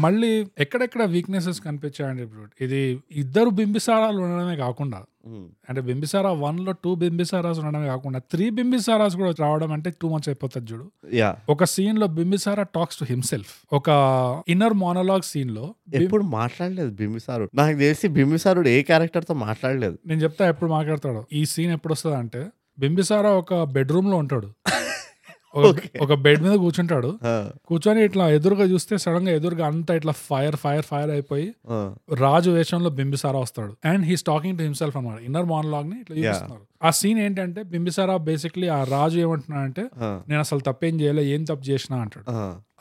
మళ్ళీ ఎక్కడెక్కడ వీక్నెసెస్ కనిపించాయండి బ్రూట్. ఇది ఇద్దరు బింబిసారాలు ఉండడమే కాకుండా, అంటే బింబిసారా 1 లో 2 బింబిసారాస్ ఉండడమే కాకుండా 3 బింబిసారాస్ కూడా రావడం అంటే టూ మచ్ అయిపోతుంది చూడు. ఒక సీన్ లో బింబిసారా టాక్స్ టు హిమ్సెల్ఫ్. ఒక ఇన్నర్ మోనోలాగ్ సీన్ లో ఎప్పుడు మాట్లాడలేదు బింబిసారుడు. నాకు తెలిసి బింబిసారుడు ఏ క్యారెక్టర్ తో మాట్లాడలేదు. నేను చెప్తా ఎప్పుడు మాట్లాడతాడు. ఈ సీన్ ఎప్పుడు వస్తుంది అంటే బింబిసారా ఒక బెడ్రూమ్ లో ఉంటాడు, ఒక బెడ్ మీద కూర్చుంటాడు. కూర్చొని ఇట్లా ఎదురుగా చూస్తే సడన్ గా ఎదురుగా అంతా ఇట్లా ఫైర్ ఫైర్ ఫైర్ అయిపోయి రాజు వేషంలో బింబిసారా వస్తాడు. And he's talking to himself అన్నమాట. ఇన్నర్ మోనోలాగ్ ని ఇట్లా చూపిస్తున్నారు. ఆ సీన్ ఏంటంటే బింబిసారా బేసిక్లీ ఆ రాజు ఏమంటున్నా అంటే నేను అసలు తప్పేం చేయలే, ఏం తప్పు చేసినా అంటాడు.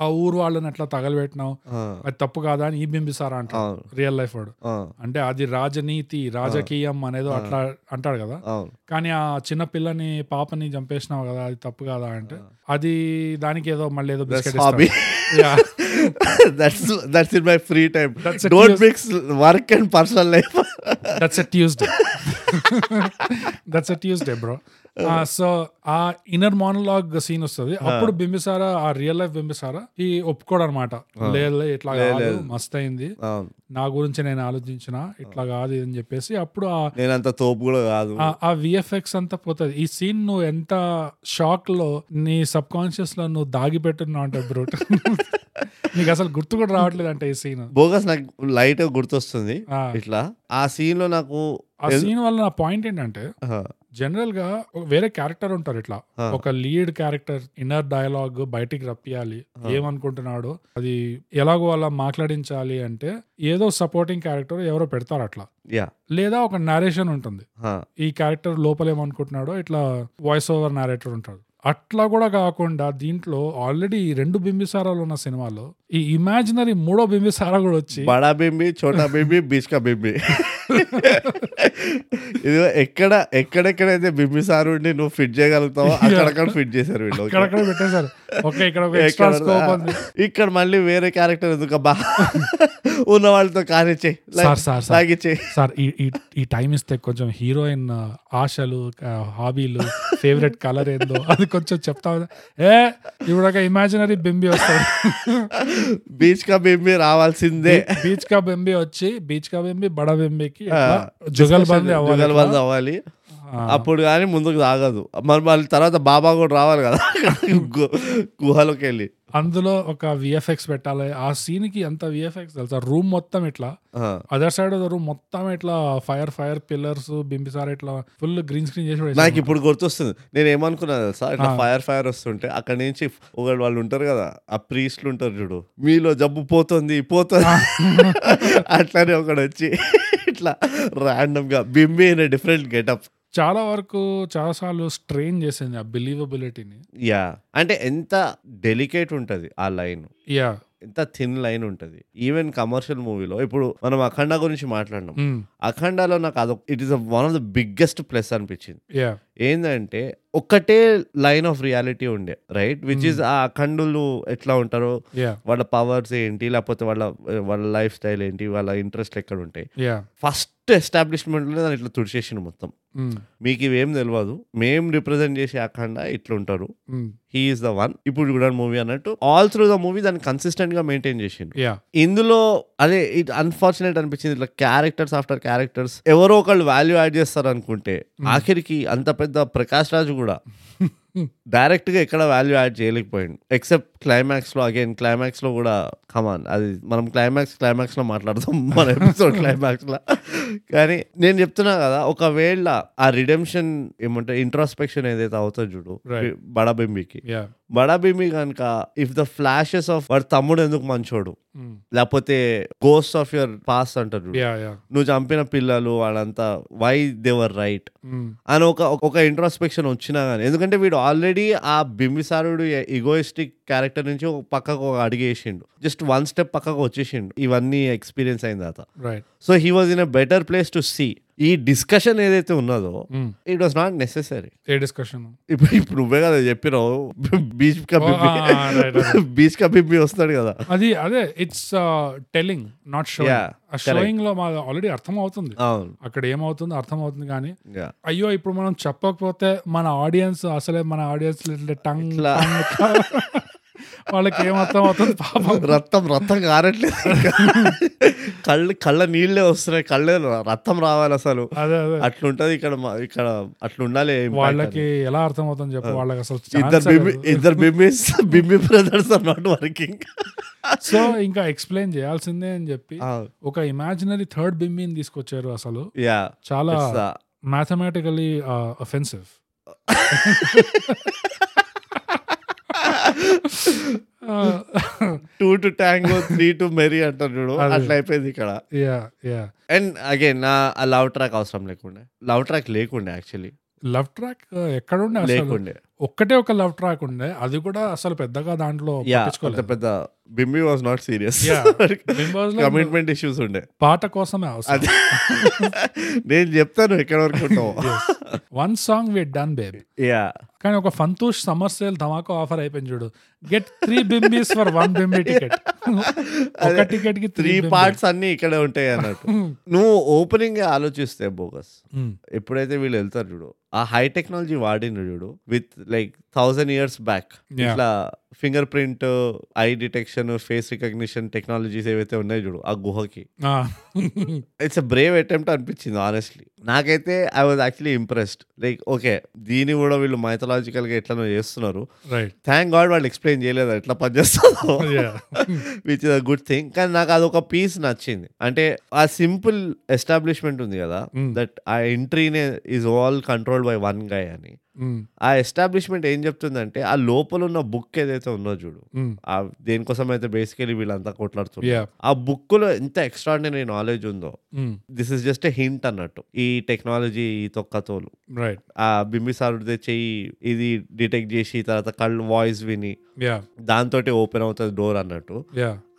ఆ ఊరు వాళ్ళని అట్లా తగలబెట్టినావు అది తప్పు కాదా అని ఈ బింబిసారా అంటాడు. రియల్ లైఫ్ వాడు అంటే అది రాజనీతి రాజకీయం అనేది అట్లా అంటాడు కదా. కానీ ఆ చిన్న పిల్లని పాపని చంపేసినావు కదా అది తప్పు కాదా అంటే అది దానికి ఏదో మళ్ళీ ఏదో బిస్కెట్ ఇస్తాడు. Yeah. That's in my free time. Don't mix work and personal life. That's a Tuesday. That's a Tuesday, bro. So ఆ ఇన్నర్ మోనోలాగ్ సీన్ వస్తుంది. అప్పుడు బింబిసారా ఆ రియల్ లైఫ్ బింబిసారా ఈ ఒప్పుకోడు అనమాట. లేదు ఇట్లా కాదు, మస్త్ అయింది, నా గురించి నేను ఆలోచించిన, ఇట్లా కాదు అని చెప్పేసి అప్పుడు ఆ విఎఫ్ఎక్స్ అంతా పోతుంది. ఈ సీన్ నువ్వు ఎంత షాక్ లో నీ సబ్ కాన్షియస్ లో నువ్వు దాగిపెట్టున్నావు అంటే బ్రూట్ నీకు అసలు గుర్తు కూడా రావట్లేదు. అంటే ఈ సీన్ బోగస్ నాకు లైట్ గుర్తొస్తుంది ఇట్లా. ఆ సీన్ లో నాకు ఆ సీన్ వల్ల నా పాయింట్ ఏంటంటే జనరల్ గా వేరే క్యారెక్టర్ ఉంటారు ఇట్లా, ఒక లీడ్ క్యారెక్టర్ ఇన్నర్ డైలాగ్ బయటికి రప్పియాలి, ఏమనుకుంటున్నాడు అది ఎలాగో అలా మాట్లాడించాలి అంటే ఏదో సపోర్టింగ్ క్యారెక్టర్ ఎవరో పెడతారు అట్లా. లేదా ఒక నరేషన్ ఉంటుంది, ఈ క్యారెక్టర్ లోపలేమనుకుంటున్నాడో ఇట్లా వాయిస్ ఓవర్ నరేటర్ ఉంటాడు. అట్లా కూడా కాకుండా దీంట్లో ఆల్రెడీ 2 బింబిసారాలు ఉన్న సినిమాలో ఈ ఇమాజినరీ 3వ బింబిసారా కూడా వచ్చి బడా బింబి చోటా బింబి బీచ్కా బింబి. ఇది ఎక్కడెక్కడైతే బింబిసారుడిని నువ్వు ఫిట్ చేయగలుగుతావో అక్కడక్కడ ఫిట్ చేశారు వీళ్ళు. పెట్టేశారు ఇక్కడ మళ్ళీ వేరే క్యారెక్టర్ ఎందుకు బాగా ఉన్న వాళ్ళతో కానిచ్చేయి సాగిచ్చేయి సార్. ఈ టైం ఇస్తే కొంచెం హీరోయిన్ ఆశలు హాబీలు ఫేవరెట్ కలర్ ఏందో అది కొంచెం చెప్తా. ఏ ఇప్పుడు ఒక ఇమాజినరీ బింబి వస్తాడు, బీచ్ కా బింబి రావాల్సిందే. బీచ్ కా బింబి వచ్చి బీచ్ కా బింబి బడా బింబికి జుగల్బంద్ అవ్వాలి. అప్పుడు కానీ ముందుకు సాగదు. మరి వాళ్ళ తర్వాత బాబా కూడా రావాలి కదా గుహలోకి వెళ్ళి. అందులో ఒక విఎఫ్ఎక్స్ పెట్టాలి ఆ సీన్ కి. అంత విఎఫ్ఎక్స్ తెలుసా, రూమ్ మొత్తం ఇట్లా అదర్ సైడ్ రూమ్ మొత్తం ఇట్లా ఫైర్ ఫైర్ పిల్లర్స్ బింబిసారా ఇట్లా ఫుల్ గ్రీన్ స్క్రీన్ చేసి. నాకు ఇప్పుడు గుర్తొస్తుంది నేను ఏమనుకున్నా తెలుసా, ఇట్లా ఫైర్ ఫైర్ వస్తుంటే అక్కడ నుంచి ఒకళ్ళు వాళ్ళు ఉంటారు కదా ఆ ప్రీస్ట్లు ఉంటారు చూడు, మీలో జబ్బు పోతుంది అట్లానే ఒకడు వచ్చి ఇట్లా రాండమ్ గా బింబి ఇన్ డిఫరెంట్ గెటప్. చాలా వరకు చాలా సార్లు స్ట్రెయిన్ చేసింది ఆ బిలీవబిలిటీని. యా అంటే ఎంత డెలికేట్ ఉంటది ఆ లైన్. యా ఎంత థిన్ లైన్ ఉంటుంది. ఈవెన్ కమర్షియల్ మూవీలో ఇప్పుడు మనం అఖండ గురించి మాట్లాడినాం. అఖండాలో నాకు అదొక it is one of the biggest plus అనిపించింది. ఏంటంటే ఒక్కటే లైన్ ఆఫ్ రియాలిటీ ఉండే రైట్, విచ్ ఈస్ ఆ అఖండులు ఎట్లా ఉంటారో వాళ్ళ పవర్స్ ఏంటి, లేకపోతే వాళ్ళ వాళ్ళ లైఫ్ స్టైల్ ఏంటి, వాళ్ళ ఇంట్రెస్ట్ ఎక్కడ ఉంటాయి. ఫస్ట్ ఎస్టాబ్లిష్మెంట్ లో దాన్ని ఇట్లా తుడిచేసిండు మొత్తం. మీకు ఇవేం తెలియదు, మేము రిప్రజెంట్ చేసే అఖండ ఇట్లుంటారు, హీ ఈస్ ద వన్ ఇప్పుడు చూడండి మూవీ అన్నట్టు. ఆల్ త్రూ ద మూవీ దాన్ని కన్సిస్టెంట్ గా మెయింటైన్ చేసిండు. ఇందులో అదే ఇట్ అన్ఫార్చునేట్ అనిపించింది ఇట్లా క్యారెక్టర్స్ ఆఫ్టర్ క్యారెక్టర్స్ ఎవరో ఒకళ్ళు వాల్యూ యాడ్ చేస్తారు అనుకుంటే ఆఖరికి అంత పెద్ద ప్రకాష్ రాజు కూడా డైరెక్ట్గా ఎక్కడ వాల్యూ యాడ్ చేయలేకపోయాడు ఎక్సెప్ట్ క్లైమాక్స్లో. అగైన్ క్లైమాక్స్లో కూడా కమాన్, అది మనం క్లైమాక్స్లో మాట్లాడతాం మన ఎపిసోడ్ క్లైమాక్స్లో. కానీ నేను చెప్తున్నా కదా, ఒకవేళ ఆ రిడెంప్షన్ ఏమంటే ఇంట్రాస్పెక్షన్ ఏదైతే అవుతుందో చూడు బడాబింబికి, బడాబింబి కనుక ఇఫ్ ద ఫ్లాషెస్ ఆఫ్ వాడు తమ్ముడు ఎందుకు మంచోడు, లేకపోతే గోస్ట్ ఆఫ్ యువర్ పాస్ట్ అంటారు నువ్వు చంపిన పిల్లలు వాళ్ళంతా వై దేవర్ రైట్ అని ఒక ఇంట్రాస్పెక్షన్ వచ్చినా కానీ, ఎందుకంటే వీడు ఆల్రెడీ ఆ బింబిసారుడు ఈగోయిస్టిక్ క్యారెక్టర్ నుంచి పక్కకు అడిగేసిండు, జస్ట్ వన్ స్టెప్ పక్కకు వచ్చేసిండు ఇవన్నీ ఎక్స్పీరియన్స్ అయిన తర్వాత. So he was in a better place to see. ఈ డిస్కషన్ ఏదైతే ఉన్నదో ఇట్ వాస్ నాట్ నెసెసరీ. ఇప్పుడు నువ్వే కదా చెప్పినావు బీచ్ కా బిబ్బి వస్తాడు కదా, అది అదే ఇట్స్ టెలింగ్ నాట్ షోయింగ్ లో మా ఆల్రెడీ అర్థం అవుతుంది అక్కడ ఏమవుతుందో అర్థం అవుతుంది. కానీ అయ్యో ఇప్పుడు మనం చెప్పకపోతే మన ఆడియన్స్ అసలే మన ఆడియన్స్ టంగ్ వాళ్ళకి ఏమర్థం అవుతుంది పాపం, రక్తం కారట్లేదు, కళ్ళ నీళ్ళే వస్తున్నాయి, కళ్ళే రక్తం రావాలి అసలు, అట్లుంటది ఇక్కడ అట్లుండాలి. వాళ్ళకి ఎలా అర్థం అవుతుంది చెప్పు, వాళ్ళకి అసలు ఇద్దరు బింబి brothers are not working. So ఇంకా ఎక్స్ప్లెయిన్ చేయాల్సిందే అని చెప్పి ఒక ఇమాజినరీ థర్డ్ బింబిని తీసుకొచ్చారు, అసలు చాలా mathematically offensive. Two to tango three to marry అంటారు అట్లా అయిపోయింది ఇక్కడ. అండ్ అగైన్ ఆ లవ్ ట్రాక్ అవసరం లేకుండా, యాక్చువల్లీ లవ్ ట్రాక్ ఎక్కడ ఉండే ఒక్కటే ఒక లవ్ ట్రాక్ ఉండే, అది కూడా అసలు పెద్దగా దాంట్లో పెద్ద Bimbi was not serious, commitment issues ఉండే పాట కోసమే అవసరం. నేను చెప్తాను ఎక్కడ వరకు one song we done baby. కానీ ఒక Santosh summer sale dhamaka offer అయిపోయింది చూడు, get 3 Bimbis for 1 Bimbi ticket, ఒక టికెట్ కి 3 పార్ట్స్ అన్ని ఇక్కడే ఉంటాయి అన్నట్టు. నువ్వు ఓపెనింగ్ ఆలోచిస్తే బోగస్, ఎప్పుడైతే వీళ్ళు వెళ్తారు చూడు ఆ హై టెక్నాలజీ వాడిన చూడు విత్ లైక్ 1000 years బ్యాక్ ఇట్లా finger print, eye detection, face recognition technologies ఏవైతే ఉన్నాయో చూడు ఆ గుహకి, ఇట్స్ అ బ్రేవ్ అటెంప్ట్ అనిపించింది ఆనెస్ట్లీ నాకైతే. I was actually impressed, like okay దీన్ని కూడా వీళ్ళు మైథలాజికల్ గా ఎట్లా చేస్తున్నారు, థ్యాంక్ గాడ్ వాళ్ళు ఎక్స్ప్లెయిన్ చేయలేదు ఎట్లా పనిచేస్తారో, which is a good thing. కానీ నాకు అదొక పీస్ నచ్చింది, అంటే ఆ సింపుల్ ఎస్టాబ్లిష్మెంట్ ఉంది కదా దట్ ఆ ఎంట్రీనే is all controlled by one guy అని. ఆ ఎస్టాబ్లిష్మెంట్ ఏం చెప్తుందంటే ఆ లోపల ఉన్న బుక్ ఏదైతే ఉందో చూడు దేనికోసం అయితే బేసికలీ వీళ్ళంతా కొట్లాడుతున్నారు, ఆ బుక్ లో ఎంత ఎక్స్ట్రాడినరీ నాలెడ్జ్ ఉందో, this is just a hint అన్నట్టు. ఈ టెక్నాలజీ తొక్కతోలు ఆ బింబిసారుడితే చెయ్యి ఇది డిటెక్ట్ చేసి తర్వాత కళ్ళు వాయిస్ విని దాంతో ఓపెన్ అవుతుంది డోర్ అన్నట్టు.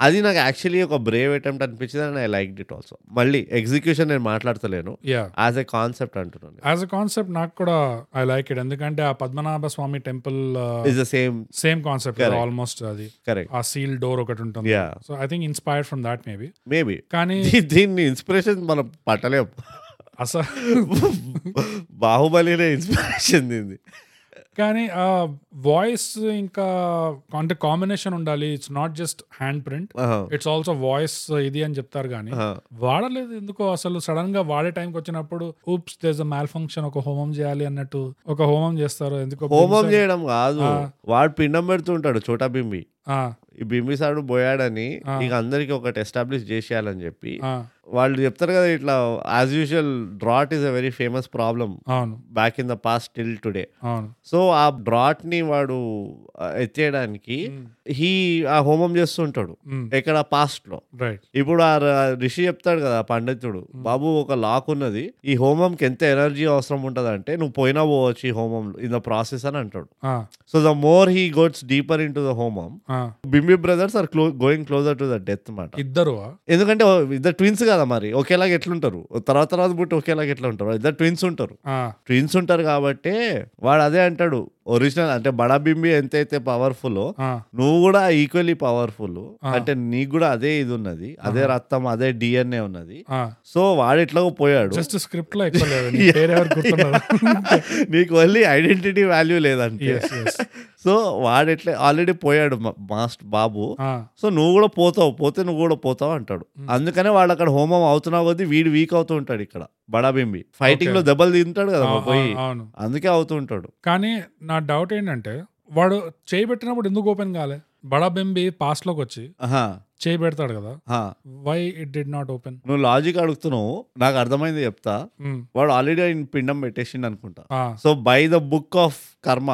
అది నాకు యాక్చువల్లీ ఒక బ్రేవ్ అటెంప్ట్ అనిపించింది and I liked it also. మళ్ళీ ఎగ్జిక్యూషన్ నేను మాట్లాడతలేను, యాజ్ ఎ కాన్సెప్ట్ అంటున్నాను, యాజ్ ఎ కాన్సెప్ట్ నాకు కూడా ఐ లైక్ ఇట్. ఎందుకంటే ఆ Padmanabha Swamy temple is the same concept almost, అది ఆ సీల్ డోర్ ఒకటి ఉంటుంది. So I think inspired from that maybe కానీ దీన్ని ఇన్స్పిరేషన్ మనం పట్టలేము అసలు, బాహుబలినే ఇన్స్పిరేషన్ దీన్ని. కానీ ఆ వాయిస్ ఇంకా అంటే కాంబినేషన్ ఉండాలి, it's not just hand print it's also voice ఇది అని చెప్తారు కానీ వాడలేదు ఎందుకో అసలు. సడన్ గా వాడే టైంకి వచ్చినప్పుడు oops there is a malfunction, ఒక హోమం చేయాలి అన్నట్టు ఒక హోమం చేస్తారు. ఎందుకో హోమం చేయడం కాదు, వాడు పిండం పెడుతుంటాడు చోటా బింబి, ఈ బింబిసాడు పోయాడని ఇక అందరికి ఒకటి ఎస్టాబ్లిష్ చేసేయాలని చెప్పి వాళ్ళు చెప్తారు కదా ఇట్లా. As usual drought is a very famous problem back in the past till today. So ఆ డ్రాట్ ని వాడు ఎత్తేయడానికి హీ ఆ హోమం చేస్తుంటాడు ఎక్కడ పాస్ట్ లో. ఇప్పుడు ఆ ఋషి చెప్తాడు కదా పండితుడు, బాబు ఒక లాక్ ఉన్నది, ఈ హోమంకి ఎంత ఎనర్జీ అవసరం ఉంటది అంటే నువ్వు పోయినా పోవచ్చు ఈ హోమంలో ఇన్ ద ప్రాసెస్ అని అంటాడు. So the more he goats deeper into the హోమం, Bimbi brothers are going closer to the death మాట ఇద్దరు. ఎందుకంటే ఇద్దరు ట్విన్స్ కదా మరి ఒకేలాగా ఎట్లుంటారు, తర్వాత బుట్టి ఒకేలాగా ఎట్లా ఉంటారు, ఇద్దరు ట్విన్స్ ఉంటారు కాబట్టి వాడు అదే అంటాడు ఒరిజినల్ అంటే బడా బింబి ఎంతైతే పవర్ఫుల్ నువ్వు కూడా ఈక్వల్లీ పవర్ఫుల్, అంటే నీకు కూడా అదే ఇది ఉన్నది, అదే రక్తం, అదే డిఎన్ఏ ఉన్నది. సో వాడు ఎట్లాగో పోయాడు, జస్ట్ స్క్రిప్ట్ లో నీకు ఓన్లీ ఐడెంటిటీ వాల్యూ లేదంటే. సో వాడెట్లే ఆల్రెడీ పోయాడు మాస్టర్ బాబు, సో నువ్వు కూడా పోతావు, పోతే నువ్వు కూడా పోతావు అంటాడు. అందుకనే వాళ్ళు అక్కడ హోమం అవుతున్నావు కొద్దీ వీడు వీక్ అవుతూ ఉంటాడు. ఇక్కడ బడాబింబి ఫైటింగ్ లో దెబ్బలు తింటాడు కదా పోయి, అందుకే అవుతూ ఉంటాడు. కానీ నా డౌట్ ఏంటంటే వాడు చేయబెట్టినప్పుడు ఎందుకు ఓపెన్ కాలే? బడాబింబి పాస్ లోకి వచ్చి చేయబెడతాడు కదా, why it did not open? నువ్వు లాజిక్ అడుగుతున్నావు, నాకు అర్థమైంది చెప్తా. వాడు ఆల్రెడీ ఆయన పిండం పెట్టేసిండు అనుకుంటా. So by the book of కర్మ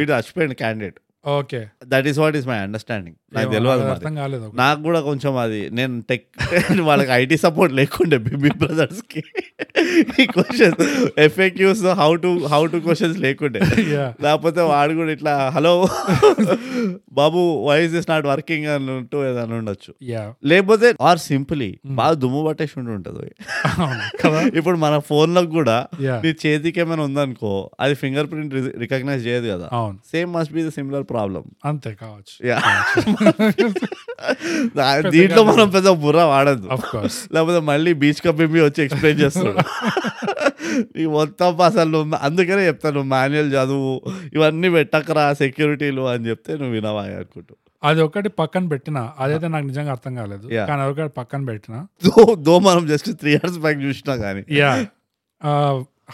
వీడు అచ్చిపోయిన candidate. Okay, that is what is my understanding. నాకు తెలియదు, నాకు కూడా కొంచెం అది, నేను టెక్ వాళ్ళకి ఐటీ సపోర్ట్ లేకుండే బిబి బ్రదర్స్ కి, ఈ questions FAQs how to questions లేకుండే. లేకపోతే వాడు కూడా ఇట్లా హలో బాబు why is this not working అని ఉంటూ ఏదని ఉండొచ్చు. లేకపోతే ఆర్ సింప్లీ బాగా దుమ్ము పట్టేసి ఉంటుంది. ఇప్పుడు మన ఫోన్ లో కూడా నీ చేతికి ఏమైనా ఉందనుకో అది ఫింగర్ ప్రింట్ రికగ్నైజ్ చేయదు కదా. Same must be the similar problem, అంతే కావచ్చు. దీంట్లో మనం పెద్ద బుర్ర వాడద్దు, లేకపోతే మళ్ళీ బీచ్ కప్ బిబి వచ్చి ఎక్స్ప్లెయిన్ చేస్తాడు నీకు మొత్తం. అసలు అందుకనే చెప్తాను మాన్యువల్ చదువు, ఇవన్నీ పెట్టకరా సెక్యూరిటీలు అని చెప్తే నువ్వు వినవా అనుకుంటూ. అది ఒకటి పక్కన పెట్టినా, అదైతే నాకు నిజంగా అర్థం కాలేదు. కానీ అదొకటి పక్కన పెట్టినా, దో మనం జస్ట్ 3 years బ్యాక్ చూసినా కానీ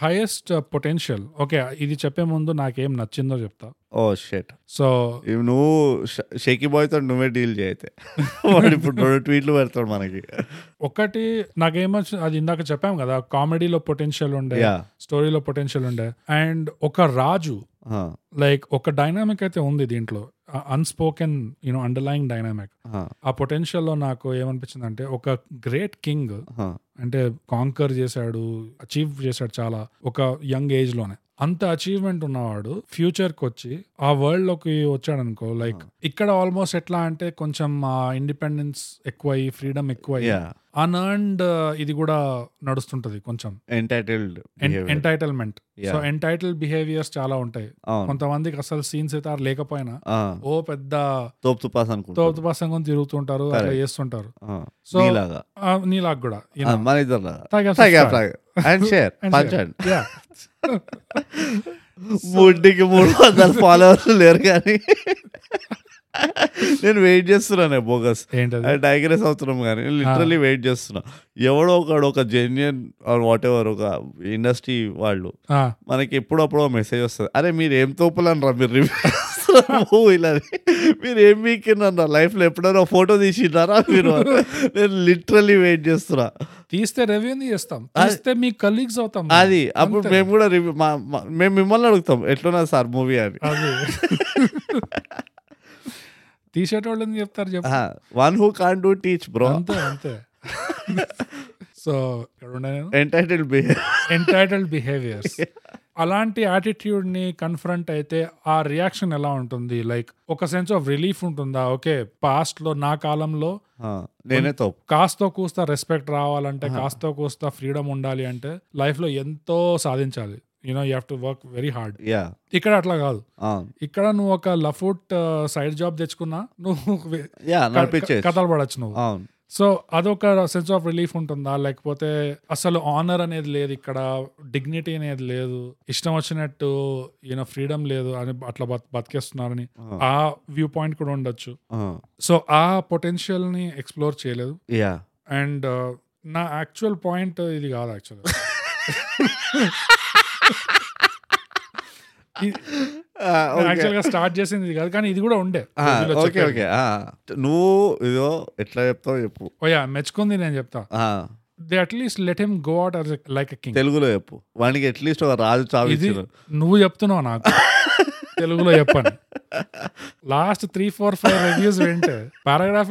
హైయెస్ట్ పొటెన్షియల్. ఓకే, ఇది చెప్పే ముందు నాకేం నచ్చిందో చెప్తా. ఓ షెట్, సో నువ్వు షేకీ బాయ్ తో నువ్వే డీల్ చేయతే, వాడు ఇప్పుడు ట్వీట్లు పెడతాడు మనకి. ఒకటి నాకేమో అది ఇందాక చెప్పాం కదా, కామెడీలో పొటెన్షియల్ ఉండే, స్టోరీలో పొటెన్షియల్ ఉండే, అండ్ ఒక రాజు లైక్ ఒక డైనామిక్ అయితే ఉంది దీంట్లో, అన్స్పోకెన్ యూనో అండర్లైయింగ్ డైనామిక్. ఆ పొటెన్షియల్ లో నాకు ఏమనిపించింది అంటే, ఒక గ్రేట్ కింగ్ అంటే కాంకర్ చేశాడు, అచీవ్ చేశాడు చాలా ఒక యంగ్ ఏజ్ లోనే. అంత అచీవ్మెంట్ ఉన్నవాడు ఫ్యూచర్ కి వచ్చి ఆ వరల్డ్ లోకి వచ్చాడు అనుకో. లైక్ ఇక్కడ ఆల్మోస్ట్ ఎట్లా అంటే కొంచెం ఇండిపెండెన్స్ ఎక్కువ, ఫ్రీడమ్ ఎక్కువ, అన్ఎర్న్డ్ ఇది కూడా నడుస్తుంటది కొంచెం, ఎంటైటిల్మెంట్. సో ఎంటైటిల్ బిహేవియర్స్ చాలా ఉంటాయి. కొంతమందికి అసలు సీన్స్ అయితే లేకపోయినా ఓ పెద్ద తోపుతుపాసంగా తిరుగుతుంటారు, అట్లా చేస్తుంటారు. సో నీలాగా కూడా మూడికి 300 ఫాలోవర్స్ లేరు కానీ నేను వెయిట్ చేస్తున్నాను. బోగస్ డైగ్రెస్ అవుతున్నాం కానీ లిటరలీ వెయిట్ చేస్తున్నా. ఎవడో ఒకడు ఒక జెన్యున్ ఆర్ వాట్ ఎవర్ ఒక ఇండస్ట్రీ వాళ్ళు మనకి ఎప్పుడప్పుడు మెసేజ్ వస్తుంది, అరే మీరు ఏం తోపులనరా, మీరు రివ్యూ ఇలా మీరు ఏం వీకిన్నారా, లైఫ్లో ఎప్పుడైనా ఫోటో తీసినారా మీరు? నేను లిటరలీ వెయిట్ చేస్తున్నా. తీస్తే రెవ్యూ చేస్తాం, తీస్తే మీ కలీగ్స్ అవుతాం, అది అప్పుడు మేము కూడా రివ్యూ, మేము మిమ్మల్ని అడుగుతాం ఎట్లున్నా సార్ మూవీ అని. తీసేటోళ్ళని చెప్తారు, one who can't do teach bro, అంతే అంతే. సో ఎంటైటిల్డ్ బిహేవియర్స్, అలాంటి యాటిట్యూడ్ ని కన్ఫ్రంట్ అయితే ఆ రియాక్షన్ ఎలా ఉంటుంది? లైక్ ఒక సెన్స్ ఆఫ్ రిలీఫ్ ఉంటుందా? ఓకే, పాస్ట్ లో నా కాలంలో నేనే కాస్తో కూస్తా రెస్పెక్ట్ రావాలంటే, కాస్తో కూస్తా ఫ్రీడమ్ ఉండాలి అంటే లైఫ్ లో ఎంతో సాధించాలి, you know you have to work very hard. ikkada atla kaadu, ikkada nu oka lafoot side job techukuna nu kadalu padachchu nu. So అదొక సెన్స్ ఆఫ్ రిలీఫ్ ఉంటుందా? లేకపోతే అసలు ఆనర్ అనేది లేదు, ఇక్కడ డిగ్నిటీ అనేది లేదు, ఇష్టం వచ్చినట్టు యూనో ఫ్రీడమ్ లేదు అని అట్లా బతికేస్తున్నారని ఆ వ్యూ పాయింట్ కూడా ఉండొచ్చు. సో ఆ పొటెన్షియల్ ని ఎక్స్ప్లోర్ చేయలేదు. అండ్ నా యాక్చువల్ పాయింట్ ఇది కాదు యాక్చువల్గా, యాక్చువల్ గా స్టార్ట్ చేసింది ఇది కాదు, కానీ ఇది కూడా ఉండే. నువ్వు ఇదో ఎట్లా చెప్తావు చెప్పు. ఓయా మెచ్చుకుంది నేను చెప్తా. They at least let him go out as like a king. తెలుగులో చెప్పు వానికి, అట్లీస్ట్ ఒక రాజు చావించారు. నువ్వు చెప్తున్నావు నాకు తెలుగులో చెప్పాను. లాస్ట్ 3-4-5 రివ్యూస్ వింటే పారాగ్రాఫ్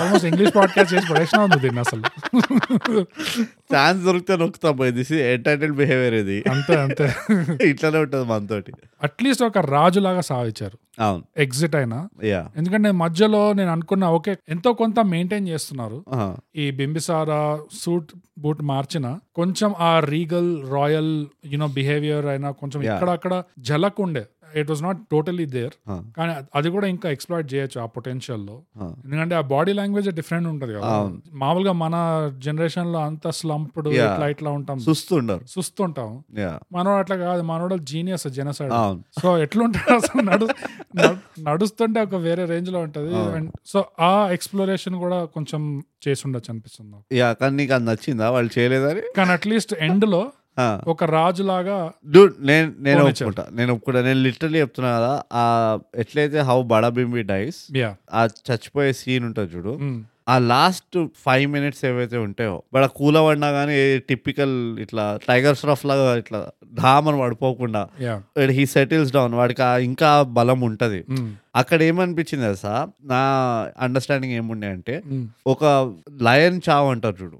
ఆల్మోస్ట్ ఇంగ్లీష్ పాడ్కాస్ట్ చేసి పడేసినా ఉంది దీన్ని. అసలు ఛాన్స్ దొరికితే నొక్కుతాం పోయి, దిస్ ఎంటైటిల్డ్ బిహేవియర్ ఇది, అంతే అంతే, ఇట్లానే ఉంటుంది మనతోటి. అట్లీస్ట్ ఒక రాజు లాగా సావిచ్చారు ఎగ్జిట్ అయినా. ఎందుకంటే మధ్యలో నేను అనుకున్నా ఓకే ఎంతో కొంత మెయింటైన్ చేస్తున్నారు, ఈ బింబిసారా సూట్ బూట్ మార్చిన కొంచెం ఆ రీగల్ రాయల్ యూనో బిహేవియర్ అయినా కొంచెం ఇక్కడ అక్కడ జలక్ ఉండే. It was not totally there, కానీ అది కూడా ఇంకా ఎక్స్‌ప్లాయిట్ చేయొచ్చు ఆ పొటెన్షియల్లో. ఎందుకంటే ఆ బాడీ లాంగ్వేజ్ డిఫరెంట్ ఉంటుంది కదా. మామూలుగా మన జనరేషన్ లో అంత స్లంప్డ్ ఇట్లా ఇట్లా ఉంటాం, సుస్తుంటాం. మనోడు అట్లా కాదు, మనోడు జీనియస్ జెనసైడ్. సో ఎట్లుంటాడు అసలు, నడుస్తుంటే ఒక వేరే రేంజ్ లో ఉంటది. అండ్ సో ఆ ఎక్స్‌ప్లోరేషన్ కూడా కొంచెం చేసి ఉండొచ్చు అనిపిస్తుంది. కానీ నీకు అది నచ్చిందా వాళ్ళు చేయలేదని? కానీ అట్లీస్ట్ ఎండ్ లో ఒక రాజు లాగా నేను లిటరలీ చెప్తున్నా కదా, ఆ ఎట్లయితే హౌ బడా బింబి డైస్ ఆ చచ్చిపోయే సీన్ ఉంటుంది చూడు, ఆ లాస్ట్ 5 minutes ఏవైతే ఉంటాయో బట్ ఆ కూలబడినా గానీ టిపికల్ ఇట్లా టైగర్ ష్రాఫ్ లాగా ఇట్లా ధామని పడిపోకుండా హీ సెటిల్స్ డౌన్, వాడికి ఇంకా బలం ఉంటది. అక్కడ ఏమనిపించింది తెలుసా, నా అండర్స్టాండింగ్ ఏముండే అంటే ఒక లయన్ చావు అంటారు చూడు,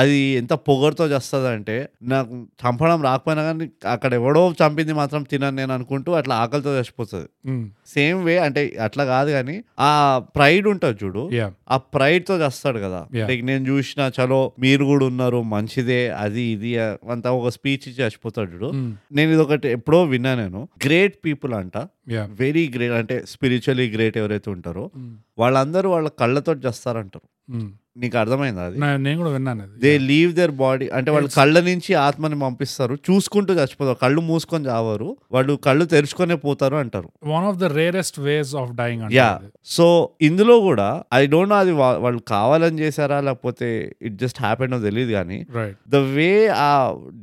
అది ఎంత పొగరుతో చేస్తుంది అంటే నాకు చంపడం రాకపోయినా కానీ అక్కడ ఎవడో చంపింది మాత్రం తినను నేను అనుకుంటూ అట్లా ఆకలితో చచ్చిపోతుంది. సేమ్ వే అంటే అట్లా కాదు కానీ ఆ ప్రైడ్ ఉంటుంది చూడు, ఆ ప్రైడ్ తో చేస్తాడు కదా, నేను చూసినా చలో మీరు కూడా ఉన్నారు మంచిదే అది ఇది అంత ఒక స్పీచ్ ఇచ్చి చచ్చిపోతాడు చూడు. నేను ఇది ఒకటి ఎప్పుడో విన్నా, నేను గ్రేట్ పీపుల్ అంట, వెరీ గ్రేట్ అంటే స్పిరిచువలీ గ్రేట్ ఎవరైతే ఉంటారో వాళ్ళందరూ వాళ్ళ కళ్ళతో చేస్తారంటారు. నీకు అర్థమైందా అది? నేను కూడా విన్నాను. దే లీవ్ దేర్ బాడీ అంటే వాళ్ళు కళ్ళ నుంచి ఆత్మని పంపిస్తారు, చూసుకుంటూ చచ్చిపోతారు, కళ్ళు మూసుకొని చావరు వాళ్ళు, కళ్ళు తెరుచుకునే పోతారు అంటారు. One of the rarest ways of dying. Yeah, so ఇందులో కూడా ఐ డోంట్ నో అది వాళ్ళు కావాలని చేశారా లేకపోతే ఇట్ జస్ట్ హ్యాపెన్ అని తెలియదు కానీ ద వే ఆ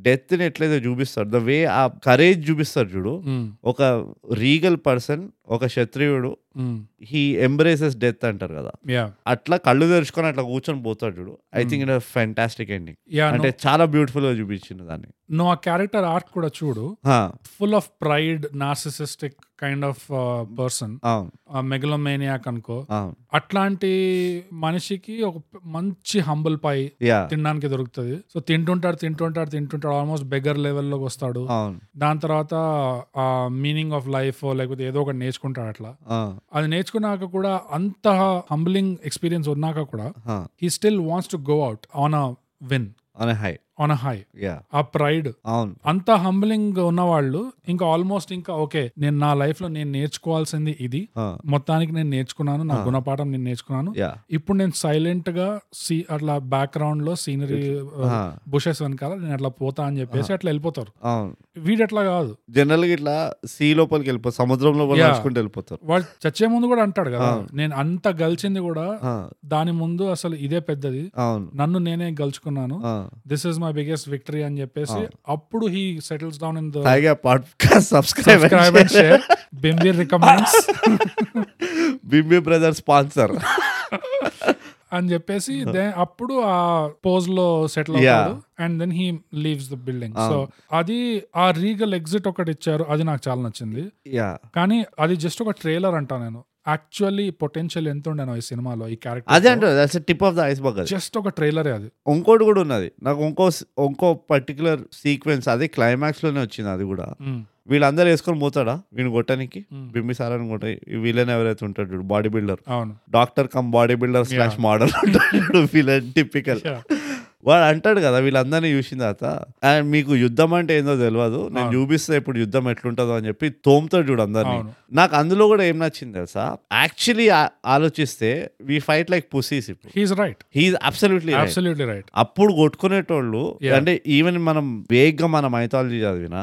డెత్ ని ఎట్లయితే చూపిస్తారు, ద వే ఆ కరేజ్ చూపిస్తారు చూడు, ఒక రీగల్ పర్సన్ ఒక క్షత్రియుడు హీ ఎంబ్రేసెస్ డెత్ అంటారు కదా, అట్లా కళ్ళు తెరుచుకొని అట్లా కూర్చొని పోతాడు చూడు. I think it fantastic ending, అంటే చాలా బ్యూటిఫుల్ గా చూపించింది దాన్ని. నువ్వు ఆ క్యారెక్టర్ ఆర్ట్ కూడా చూడు, full of pride, narcissistic kind of person, megalomaniac అనుకో. అట్లాంటి మనిషికి ఒక మంచి హంబుల్ పై తినడానికి దొరుకుతుంది. సో తింటుంటాడు ఆల్మోస్ట్ బెగర్ లెవెల్ లోకి వస్తాడు. దాని తర్వాత ఆ మీనింగ్ ఆఫ్ లైఫ్ లేకపోతే ఏదో ఒకటి నేర్చుకుంటాడు. అట్లా అది నేర్చుకున్నాక కూడా అంత హంబులింగ్ ఎక్స్పీరియన్స్ ఉన్నాక కూడా he still wants to go out on a win, on a high. ఆ ప్రైడ్ అంత హంబులింగ్ ఉన్న వాళ్ళు ఇంకా ఆల్మోస్ట్ ఇంకా ఓకే నేను నా లైఫ్ లో నేను నేర్చుకోవాల్సింది ఇది, మొత్తానికి నేను నేర్చుకున్నాను, నా గుణపాఠం నేను నేర్చుకున్నాను, ఇప్పుడు నేను సైలెంట్ గా అట్లా బ్యాక్గ్రౌండ్ లో సీనరీ బుషెస్ వెనకాల నేను అట్లా పోతా అని చెప్పేసి అట్లా వెళ్ళిపోతారు. వీడు అట్లా కాదు, జనరల్ గా ఇట్లా సీ లోపలికి వెళ్ళిపోతారు, సముద్రం లోపలికి నడుచుకుంటూ వెళ్ళిపోతారు. వాళ్ళు చచ్చే ముందు కూడా అంటాడు కదా నేను అంత గలిచింది కూడా దాని ముందు అసలు ఇదే పెద్దది, నన్ను నేనే గలుచుకున్నాను, this is my biggest victory అని చెప్పేసి అప్పుడు he settles down in the podcast. subscribe and share. Bimbi recommends. Bimbi brother sponsor అని చెప్పేసి అప్పుడు ఆ పోజ్ లో సెటిల్ అవుతాడు and then he leaves the building. So అది ఆ రీగల్ ఎగ్జిట్ ఒకటి ఇచ్చారు, అది నాకు చాలా నచ్చింది. కానీ అది జస్ట్ ఒక ట్రైలర్ అంటా నేను, యాక్చువల్లీ పొటెన్షియల్ ఎంత ఉండేనో ఈ సినిమాలో ఈ క్యారెక్టర్, అదే అంటే tip of the iceberg, just ఒక ట్రైలరే అది. ఇంకోటి కూడా ఉన్నది నాకు, ఇంకో పర్టికులర్ సీక్వెన్స్ అది క్లైమాక్స్ లోనే వచ్చింది. అది కూడా వీళ్ళందరూ వేసుకొని పోతాడా వీని కొట్టడానికి, బింబిసారని కొట్ట, వీళ్ళని ఎవరైతే ఉంటాడు చూడు body builder, doctor cum body builder slash model ఉంటాడు వీళ్ళని టిపికల్. వాడు అంటాడు కదా వీళ్ళందరినీ చూసిన తర్వాత అండ్ మీకు యుద్ధం అంటే ఏందో తెలియదు, నేను చూపిస్తే ఇప్పుడు యుద్ధం ఎట్లుంటుందో అని చెప్పి తోముతాడు చూడు అందరినీ. నాకు అందులో కూడా ఏం నచ్చింది తెలుసా, యాక్చువల్లీ ఆలోచిస్తే వి ఫైట్ లైక్ పుసీస్. ఇప్పుడు he's right, he's absolutely right. అప్పుడు కొట్టుకునేటోళ్ళు అంటే ఈవెన్ మనం వేగ్గా మన మైథాలజీ చదివినా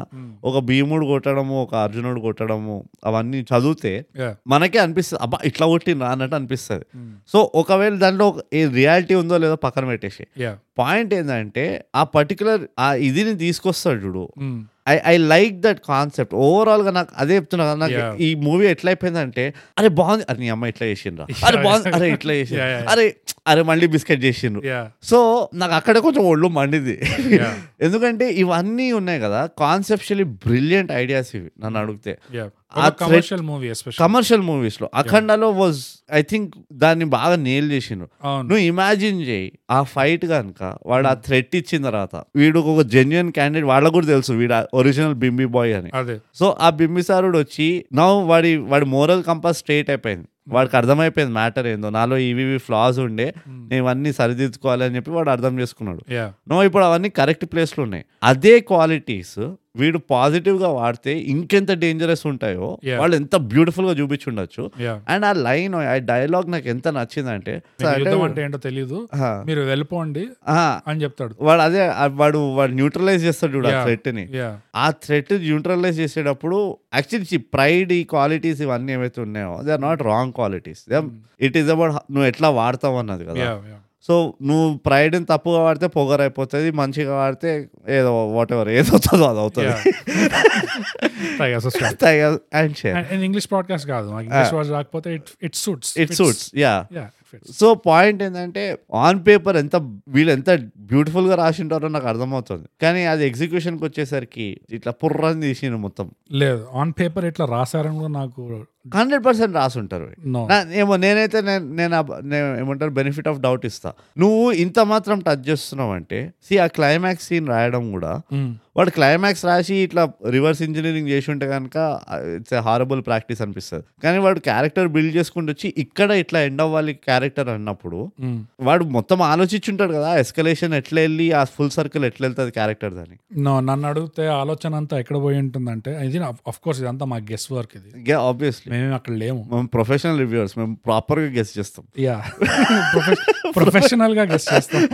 ఒక భీముడు కొట్టడము ఒక అర్జునుడు కొట్టడము అవన్నీ చదివితే మనకే అనిపిస్తుంది అబ్బా ఇట్లా కొట్టినా అన్నట్టు అనిపిస్తుంది. సో ఒకవేళ దాంట్లో ఏ రియాలిటీ ఉందో లేదో పక్కన పెట్టేసి పాయింట్ ఏంటంటే ఆ పర్టికులర్ ఆ ఇదిని తీసుకొస్తాడు చూడు. I like that concept overall గా. నాకు అదే చెప్తున్నా కదా, నాకు ఈ మూవీ ఎట్లా అయిపోయిందంటే అరే బాగుంది, అరే నీ అమ్మ ఇట్లా చేసిండ్రా, అరే బాగుంది, అరే ఇట్లా చేసిండ్రు, అరే అరే మళ్ళీ బిస్కెట్ చేసిండ్రు. సో నాకు అక్కడ కొంచెం ఒళ్ళు మండిది, ఎందుకంటే ఇవన్నీ ఉన్నాయి కదా కాన్సెప్చువల్లీ బ్రిలియంట్ ఐడియాస్ ఇవి నన్ను అడిగితే. కమర్షియల్ మూవీస్ లో అఖండలో వాజ్ ఐ థింక్ దాన్ని బాగా నేల్ చేసిండ్రు. నువ్వు ఇమాజిన్ చేయి ఆ ఫైట్ కనుక వాడు ఆ థ్రెట్ ఇచ్చిన తర్వాత వీడు ఒక జెన్యున్ క్యాండిడేట్, వాళ్ళకు కూడా తెలుసు వీడు ఒరిజినల్ బింబి బాయ్ అని. సో ఆ బింబిసారుడు వచ్చి నా వాడి మోరల్ కంపాస్ స్ట్రైట్ అయిపోయింది, వాడికి అర్థమైపోయింది మ్యాటర్ ఏందో, నాలో ఇవి ఫ్లాస్ ఉండే నేను ఇవన్నీ సరిదిద్దుకోవాలి అని చెప్పి వాడు అర్థం చేసుకున్నాడు. నో ఇప్పుడు అవన్నీ కరెక్ట్ ప్లేస్ లో ఉన్నాయి. అదే క్వాలిటీస్ వీడు పాజిటివ్ గా వాడితే ఇంకెంత డేంజరస్ ఉంటాయో వాళ్ళు ఎంత బ్యూటిఫుల్ గా చూపించుండొచ్చు. అండ్ ఆ లైన్, ఆ డైలాగ్ నాకు ఎంత నచ్చిందంటే, ఏంటో తెలీదు మీరు వెళ్ళిపోండి అని చెప్తాడు వాడు. అదే వాడు న్యూట్రలైజ్ చేస్తాడు చూడు ఆ థ్రెట్ ని. ఆ థ్రెట్ న్యూట్రలైజ్ చేసేటప్పుడు యాక్చువల్లీ ప్రైడ్, ఈ క్వాలిటీస్ ఇవన్నీ ఏవైతే ఉన్నాయో they are not wrong qualities, it is about నువ్వు ఎట్లా వాడతావు అన్నది కదా. సో నువ్వు ప్రైడ్ తప్పుగా వాడితే పొగర్ అయిపోతుంది, మంచిగా వాడితే ఏదో వాట్ ఎవర్ ఏదవుతుందో అది అవుతుంది. ఇంగ్లీష్ పాడ్కాస్ట్ కాదు, రాకపోతే it suits. Yeah, so point ఏంటంటే ఆన్ పేపర్ ఎంత వీళ్ళు ఎంత బ్యూటిఫుల్ గా రాసింటారో నాకు అర్థమవుతుంది, కానీ అది ఎగ్జిక్యూషన్ కి వచ్చేసరికి ఇట్లా పుర్రని తీసిన మొత్తం లేదు. ఆన్ పేపర్ ఇట్లా రాసారని కూడా నాకు 100% రాసుంటారు ఏమో. నేనైతే నేను ఏమంటారు బెనిఫిట్ ఆఫ్ డౌట్ ఇస్తా. నువ్వు ఇంత మాత్రం టచ్ చేస్తున్నావు అంటే, సి ఆ క్లైమాక్స్ సీన్ రాయడం కూడా, వాడు క్లైమాక్స్ రాసి ఇట్లా రివర్స్ ఇంజనీరింగ్ చేసి ఉంటే కనుక ఇట్స్ హారబుల్ ప్రాక్టీస్ అనిపిస్తుంది. కానీ వాడు క్యారెక్టర్ బిల్డ్ చేసుకుంటూ వచ్చి ఇక్కడ ఇట్లా ఎండ్ అవ్వాలి క్యారెక్టర్ అన్నప్పుడు వాడు మొత్తం ఆలోచించుంటాడు కదా, ఎస్కలేషన్ ఎట్లా వెళ్ళి ఆ ఫుల్ సర్కిల్ ఎట్లా వెళ్తుంది క్యారెక్టర్ దాన్ని. నన్ను అడిగితే ఆలోచన అంతా ఎక్కడ పోయి ఉంటుందంటే, ఆఫ్ కోర్స్ ఇదంతా మా గెస్ వర్క్, ఇది ఆబ్వియస్లీ మేము అక్కడ లేము, మేము ప్రొఫెషనల్ రివ్యూవర్స్, మేము ప్రాపర్ గా గెస్ చేస్తాం. యా, ప్రొఫెషనల్ గా గెస్ చేస్తాం,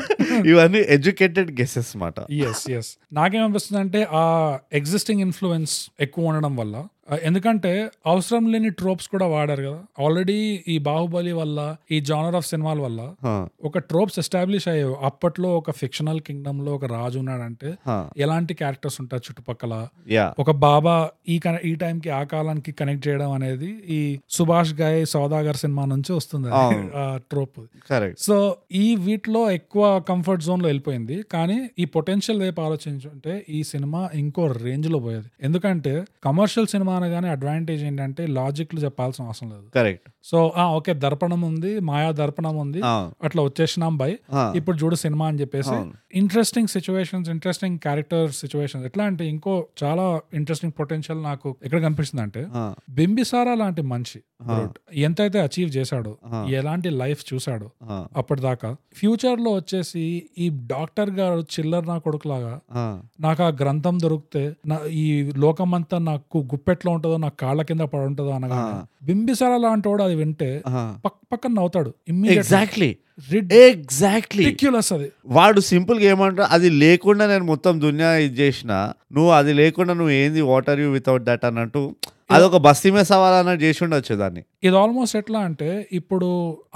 ఇవన్నీ ఎడ్యుకేటెడ్ గెసెస్ మాట. ఎస్ ఎస్, నాకేమనిపిస్తుంది అంటే ఆ ఎగ్జిస్టింగ్ ఇన్ఫ్లుయెన్స్ ఎక్కువ ఉండడం వల్ల, ఎందుకంటే అవసరం లేని ట్రోప్స్ కూడా వాడారు కదా. ఆల్రెడీ ఈ బాహుబలి వల్ల, ఈ జానర్ ఆఫ్ సినిమాల వల్ల ఒక ట్రోప్స్ ఎస్టాబ్లిష్ అయ్యాయి. అప్పట్లో ఒక ఫిక్షనల్ కింగ్డమ్ లో ఒక రాజు ఉన్నాడంటే ఎలాంటి క్యారెక్టర్స్ ఉంటారు చుట్టుపక్కల, ఒక బాబా ఈ టైం కి ఆ కాలానికి కనెక్ట్ చేయడం అనేది ఈ సుభాష్ గాయ్ సౌదాగర్ సినిమా నుంచి వస్తుంది ఆ ట్రోప్. సో ఈ వీటిలో ఎక్కువ కంఫర్ట్ జోన్ లో వెళ్ళిపోయింది. కానీ ఈ పొటెన్షియల్ వైపు ఆలోచించుంటే ఈ సినిమా ఇంకో రేంజ్ లో పోయేది. ఎందుకంటే కమర్షియల్ సినిమా అనగానే అడ్వాంటేజ్ ఏంటంటే లాజిక్ లో చెప్పాల్సిన అవసరం లేదు. కరెక్ట్. సో ఓకే, దర్పణం ఉంది, మాయా దర్పణం ఉంది, అట్లా వచ్చేసినాం బై ఇప్పుడు చూడు సినిమా అని చెప్పేసి interesting situations, interesting character situations. ఎట్లా అంటే ఇంకో చాలా ఇంట్రెస్టింగ్ పొటెన్షియల్ నాకు ఎక్కడ కనిపిస్తుంది అంటే, బింబిసారా లాంటి మనిషి ఎంతైతే అచీవ్ చేశాడో, ఎలాంటి లైఫ్ చూసాడో అప్పటిదాకా, ఫ్యూచర్ లో వచ్చేసి ఈ డాక్టర్ గారు చిల్లర్ నా కొడుకులాగా, నాకు ఆ గ్రంథం దొరికితే ఈ లోకం అంతా నాకు గుప్పెట్లో ఉంటుందో, నాకు కాళ్ళ కింద పడి ఉంటుందో అనగా, బింబిసారా లాంటి వాడు అది వింటే పక్క పక్కన నవ్వుతాడు ఇమ్మీడియట్లీ. ఎగ్జాక్ట్లీ, రిడిక్యులస్ అది. వాడు సింపుల్ గా ఏమంటారు, అది లేకుండా నేను మొత్తం దునియా ఇది చేసిన, నువ్వు అది లేకుండా నువ్వు ఏంది, what are you without that అన్నట్టు, అదొక బస్తీ మీద సవాల్ అన్నట్టు చేసి ఉండొచ్చు దాన్ని. ఇది ఆల్మోస్ట్ ఎట్లా అంటే, ఇప్పుడు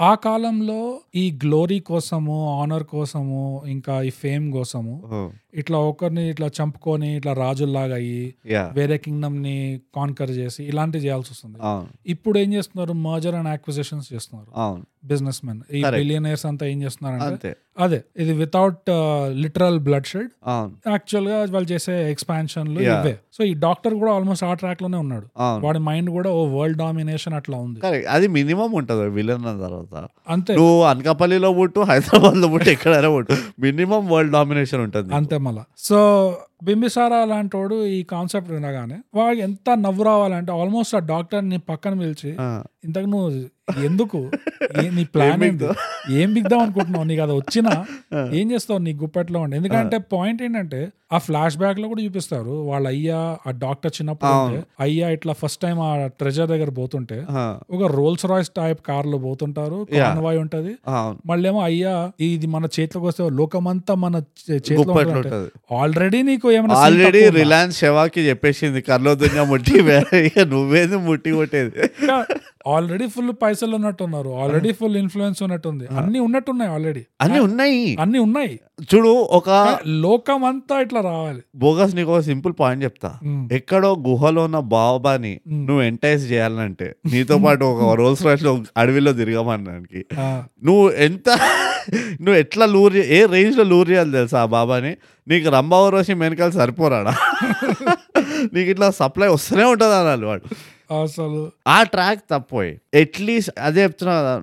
ఆ కాలంలో ఈ గ్లోరీ కోసము, ఆనర్ కోసము, ఇంకా ఈ ఫేమ్ కోసము ఇట్లా ఒకరిని ఇట్లా చంపుకొని ఇట్లా రాజుల్లాగా అయ్యి వేరే కింగ్డమ్ ని కాన్కర్ చేసి ఇలాంటివి చేయాల్సి వస్తుంది. ఇప్పుడు ఏం చేస్తున్నారు, మర్జర్ అండ్ యాక్విజిషన్స్ చేస్తున్నారు. బిజినెస్ మెన్, ఈ బిలియనర్స్ అంతా ఏం చేస్తున్నారు అంటే, అదే ఇది without literal bloodshed, actual గా వాళ్ళు చేసే ఎక్స్పాన్షన్లు ఇవే. సో ఈ డాక్టర్ కూడా ఆల్మోస్ట్ ఆ ట్రాక్ లోనే ఉన్నాడు, వాడి మైండ్ కూడా ఓ వరల్డ్ డామినేషన్ అట్లా ఉంది. అది మినిమం ఉంటది విలన్ తర్వాత, అంతే. నువ్వు అనకాపల్లిలో పుట్టు, హైదరాబాద్ లో పుట్టు, ఎక్కడైనా పుట్టు, మినిమం వరల్డ్ డామినేషన్ ఉంటుంది, అంతే మళ్ళా. సో బింబిసారా లాంటి వాడు ఈ కాన్సెప్ట్ వినగానే వాడు ఎంత నవ్వు రావాలంటే, ఆల్మోస్ట్ ఆ డాక్టర్ ని పక్కన పిలిచి, ఇంతకు నువ్వు ఎందుకు, నీ ప్లాన్ ఏం బిగ్దాం అనుకుంటున్నావు, నీకు అది వచ్చినా ఏం చేస్తావు, నీ గుప్పెట్లో ఉండి. ఎందుకంటే పాయింట్ ఏంటంటే, ఆ ఫ్లాష్ బ్యాక్ లో కూడా చూపిస్తారు వాళ్ళ అయ్యా, ఆ డాక్టర్ చిన్నప్పుడు అయ్యా ఇట్లా ఫస్ట్ టైం ఆ ట్రెజర్ దగ్గర పోతుంటే ఒక రోల్స్ రాయ్స్ టైప్ కార్ లో పోతుంటారు, కాన్వాయ్ ఉంటది, మళ్ళీ ఏమో అయ్యా ఇది మన చేతిలోకి వస్తే లోకమంతా మన చేతిలో ఉంటుంది, ఆల్రెడీ నీకు ఏమైనా, ఆల్రెడీ రిలయన్స్ షెవాకి చెప్పేసింది కర్లో దునియా ముట్టి, నువ్వేది ముట్టి కొట్టేది, ఆల్రెడీ ఫుల్ పైసలు ఉన్నట్టున్నారు, ఆల్రెడీ ఫుల్ ఇన్ఫ్లుయెన్స్ ఉన్నట్టుంది, అన్ని ఉన్నట్టున్నాయి, ఆల్రెడీ అన్ని ఉన్నాయి చూడు. ఒక లోకం అంతా ఇట్లా రావాలి. బోగస్ నీకు సింపుల్ పాయింట్ చెప్తా, ఎక్కడో గుహలో ఉన్న బాబాని నువ్వు ఎంటైజ్ చేయాలంటే, నీతో పాటు ఒక రోల్స్ రాయిస్ లో అడవిలో తిరగమనడానికి నువ్వు ఎట్లా లూర్, ఏ రేంజ్ లో లూర్ చేయాలి తెలుసా ఆ బాబాని. నీకు రంభావు రోషి మెనకాలు సరిపోరాడా, నీకు ఇట్లా సప్లై వస్తూనే ఉంటుంది అన్నాడు వాడు. అసలు ఆ ట్రాక్ తప్పే. అట్లీస్ట్ అదే చెప్తున్నా కదా,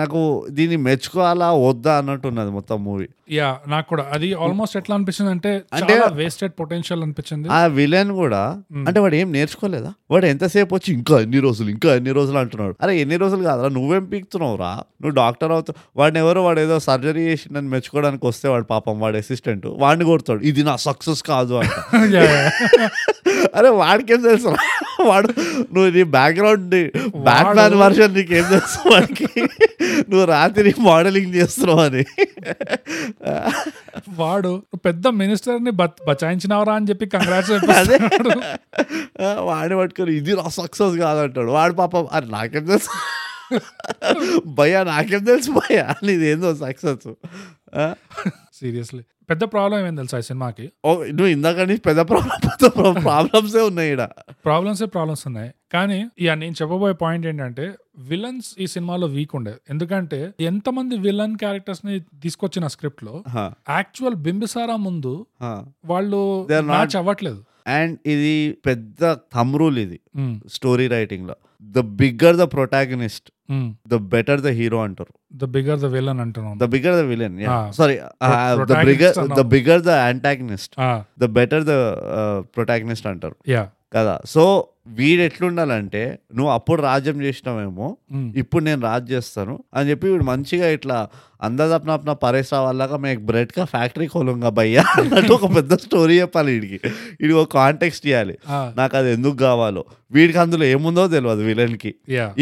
నాకు దీన్ని మెచ్చుకోవాలా వద్దా అన్నట్టున్నది మొత్తం మూవీ. యా నాకు కూడా అది ఆల్మోస్ట్ ఎట్లా అనిపిస్తుంది అంటే చాలా వేస్టెడ్ పొటెన్షియల్ అనిపించింది. ఆ విలన్ కూడా అంటే వాడు ఏం నేర్చుకోలేదా? వాడు ఎంతసేపు వచ్చి ఇంకా ఎన్ని రోజులు అంటున్నాడు. అరే ఎన్ని రోజులు కాదురా, నువ్వేం పీకుతున్నావు రా, నువ్వు డాక్టర్ అవుతావు. వాడిని ఎవరో వాడు ఏదో సర్జరీ చేసి నన్ను మెచ్చుకోవడానికి వస్తే వాడు పాపం వాడు అసిస్టెంట్ వాడిని కొడతాడు, ఇది నా సక్సెస్ కాదు అంట. అరే వాడికేం తెలుసు, వాడు నువ్వు నీ బ్యాక్గ్రౌండ్ బ్యాట్ మ్యాన్ వర్షన్ నీకేం తెలుసు, వాడికి నువ్వు రాత్రి మోడలింగ్ చేస్తున్నావు అని. వాడు పెద్ద మినిస్టర్ని బచాయించినవరా అని చెప్పి కంగ్రాట్స్ అదే వాడిని పట్టుకొని ఇది నా సక్సెస్ కాదంటాడు. వాడు పాపం అది నాకేం తెలుసు భయ, నాకేం తెలుసు భయ, నీదేందో సక్సెస్. సీరియస్లీ పెద్ద ప్రాబ్లం ఏమేం తెలుసా ఈ సినిమాకి? నువ్వు ఇందాక ప్రాబ్లమ్స్ ఉన్నాయి కానీ ఇక నేను చెప్పబోయే పాయింట్ ఏంటంటే విలన్స్ ఈ సినిమాలో వీక్ ఉండేది. ఎందుకంటే ఎంతమంది విలన్ క్యారెక్టర్స్ ని తీసుకొచ్చిన స్క్రిప్ట్ లో యాక్చువల్ బింబిసారా ముందు వాళ్ళు మ్యాచ్ అవ్వట్లేదు. అండ్ ఇది పెద్ద థంబ్ రూల్ ఇది స్టోరీ రైటింగ్ లో, the bigger the protagonist the better the hero అంటారు, ద బిగ్గర్ ద విలన్ అంటారు, the bigger the villain sorry the bigger the antagonist the better the protagonist అంటారు కదా. So వీడు ఎట్లుండాలంటే నువ్వు అప్పుడు రాజ్యం చేసినావేమో ఇప్పుడు నేను రాజ్ చేస్తాను అని చెప్పి వీడు మంచిగా ఇట్లా అందాజప్న పరేసా వాళ్ళగా మీకు బ్రెడ్ కా ఫ్యాక్టరీ కోలంగా భయ్యా అన్నట్టు ఒక పెద్ద స్టోరీ చెప్పాలి వీడికి. వీడికి ఒక కాంటెక్స్ట్ ఇవ్వాలి, నాకు అది ఎందుకు కావాలో. వీడికి అందులో ఏముందో తెలియదు విలన్కి.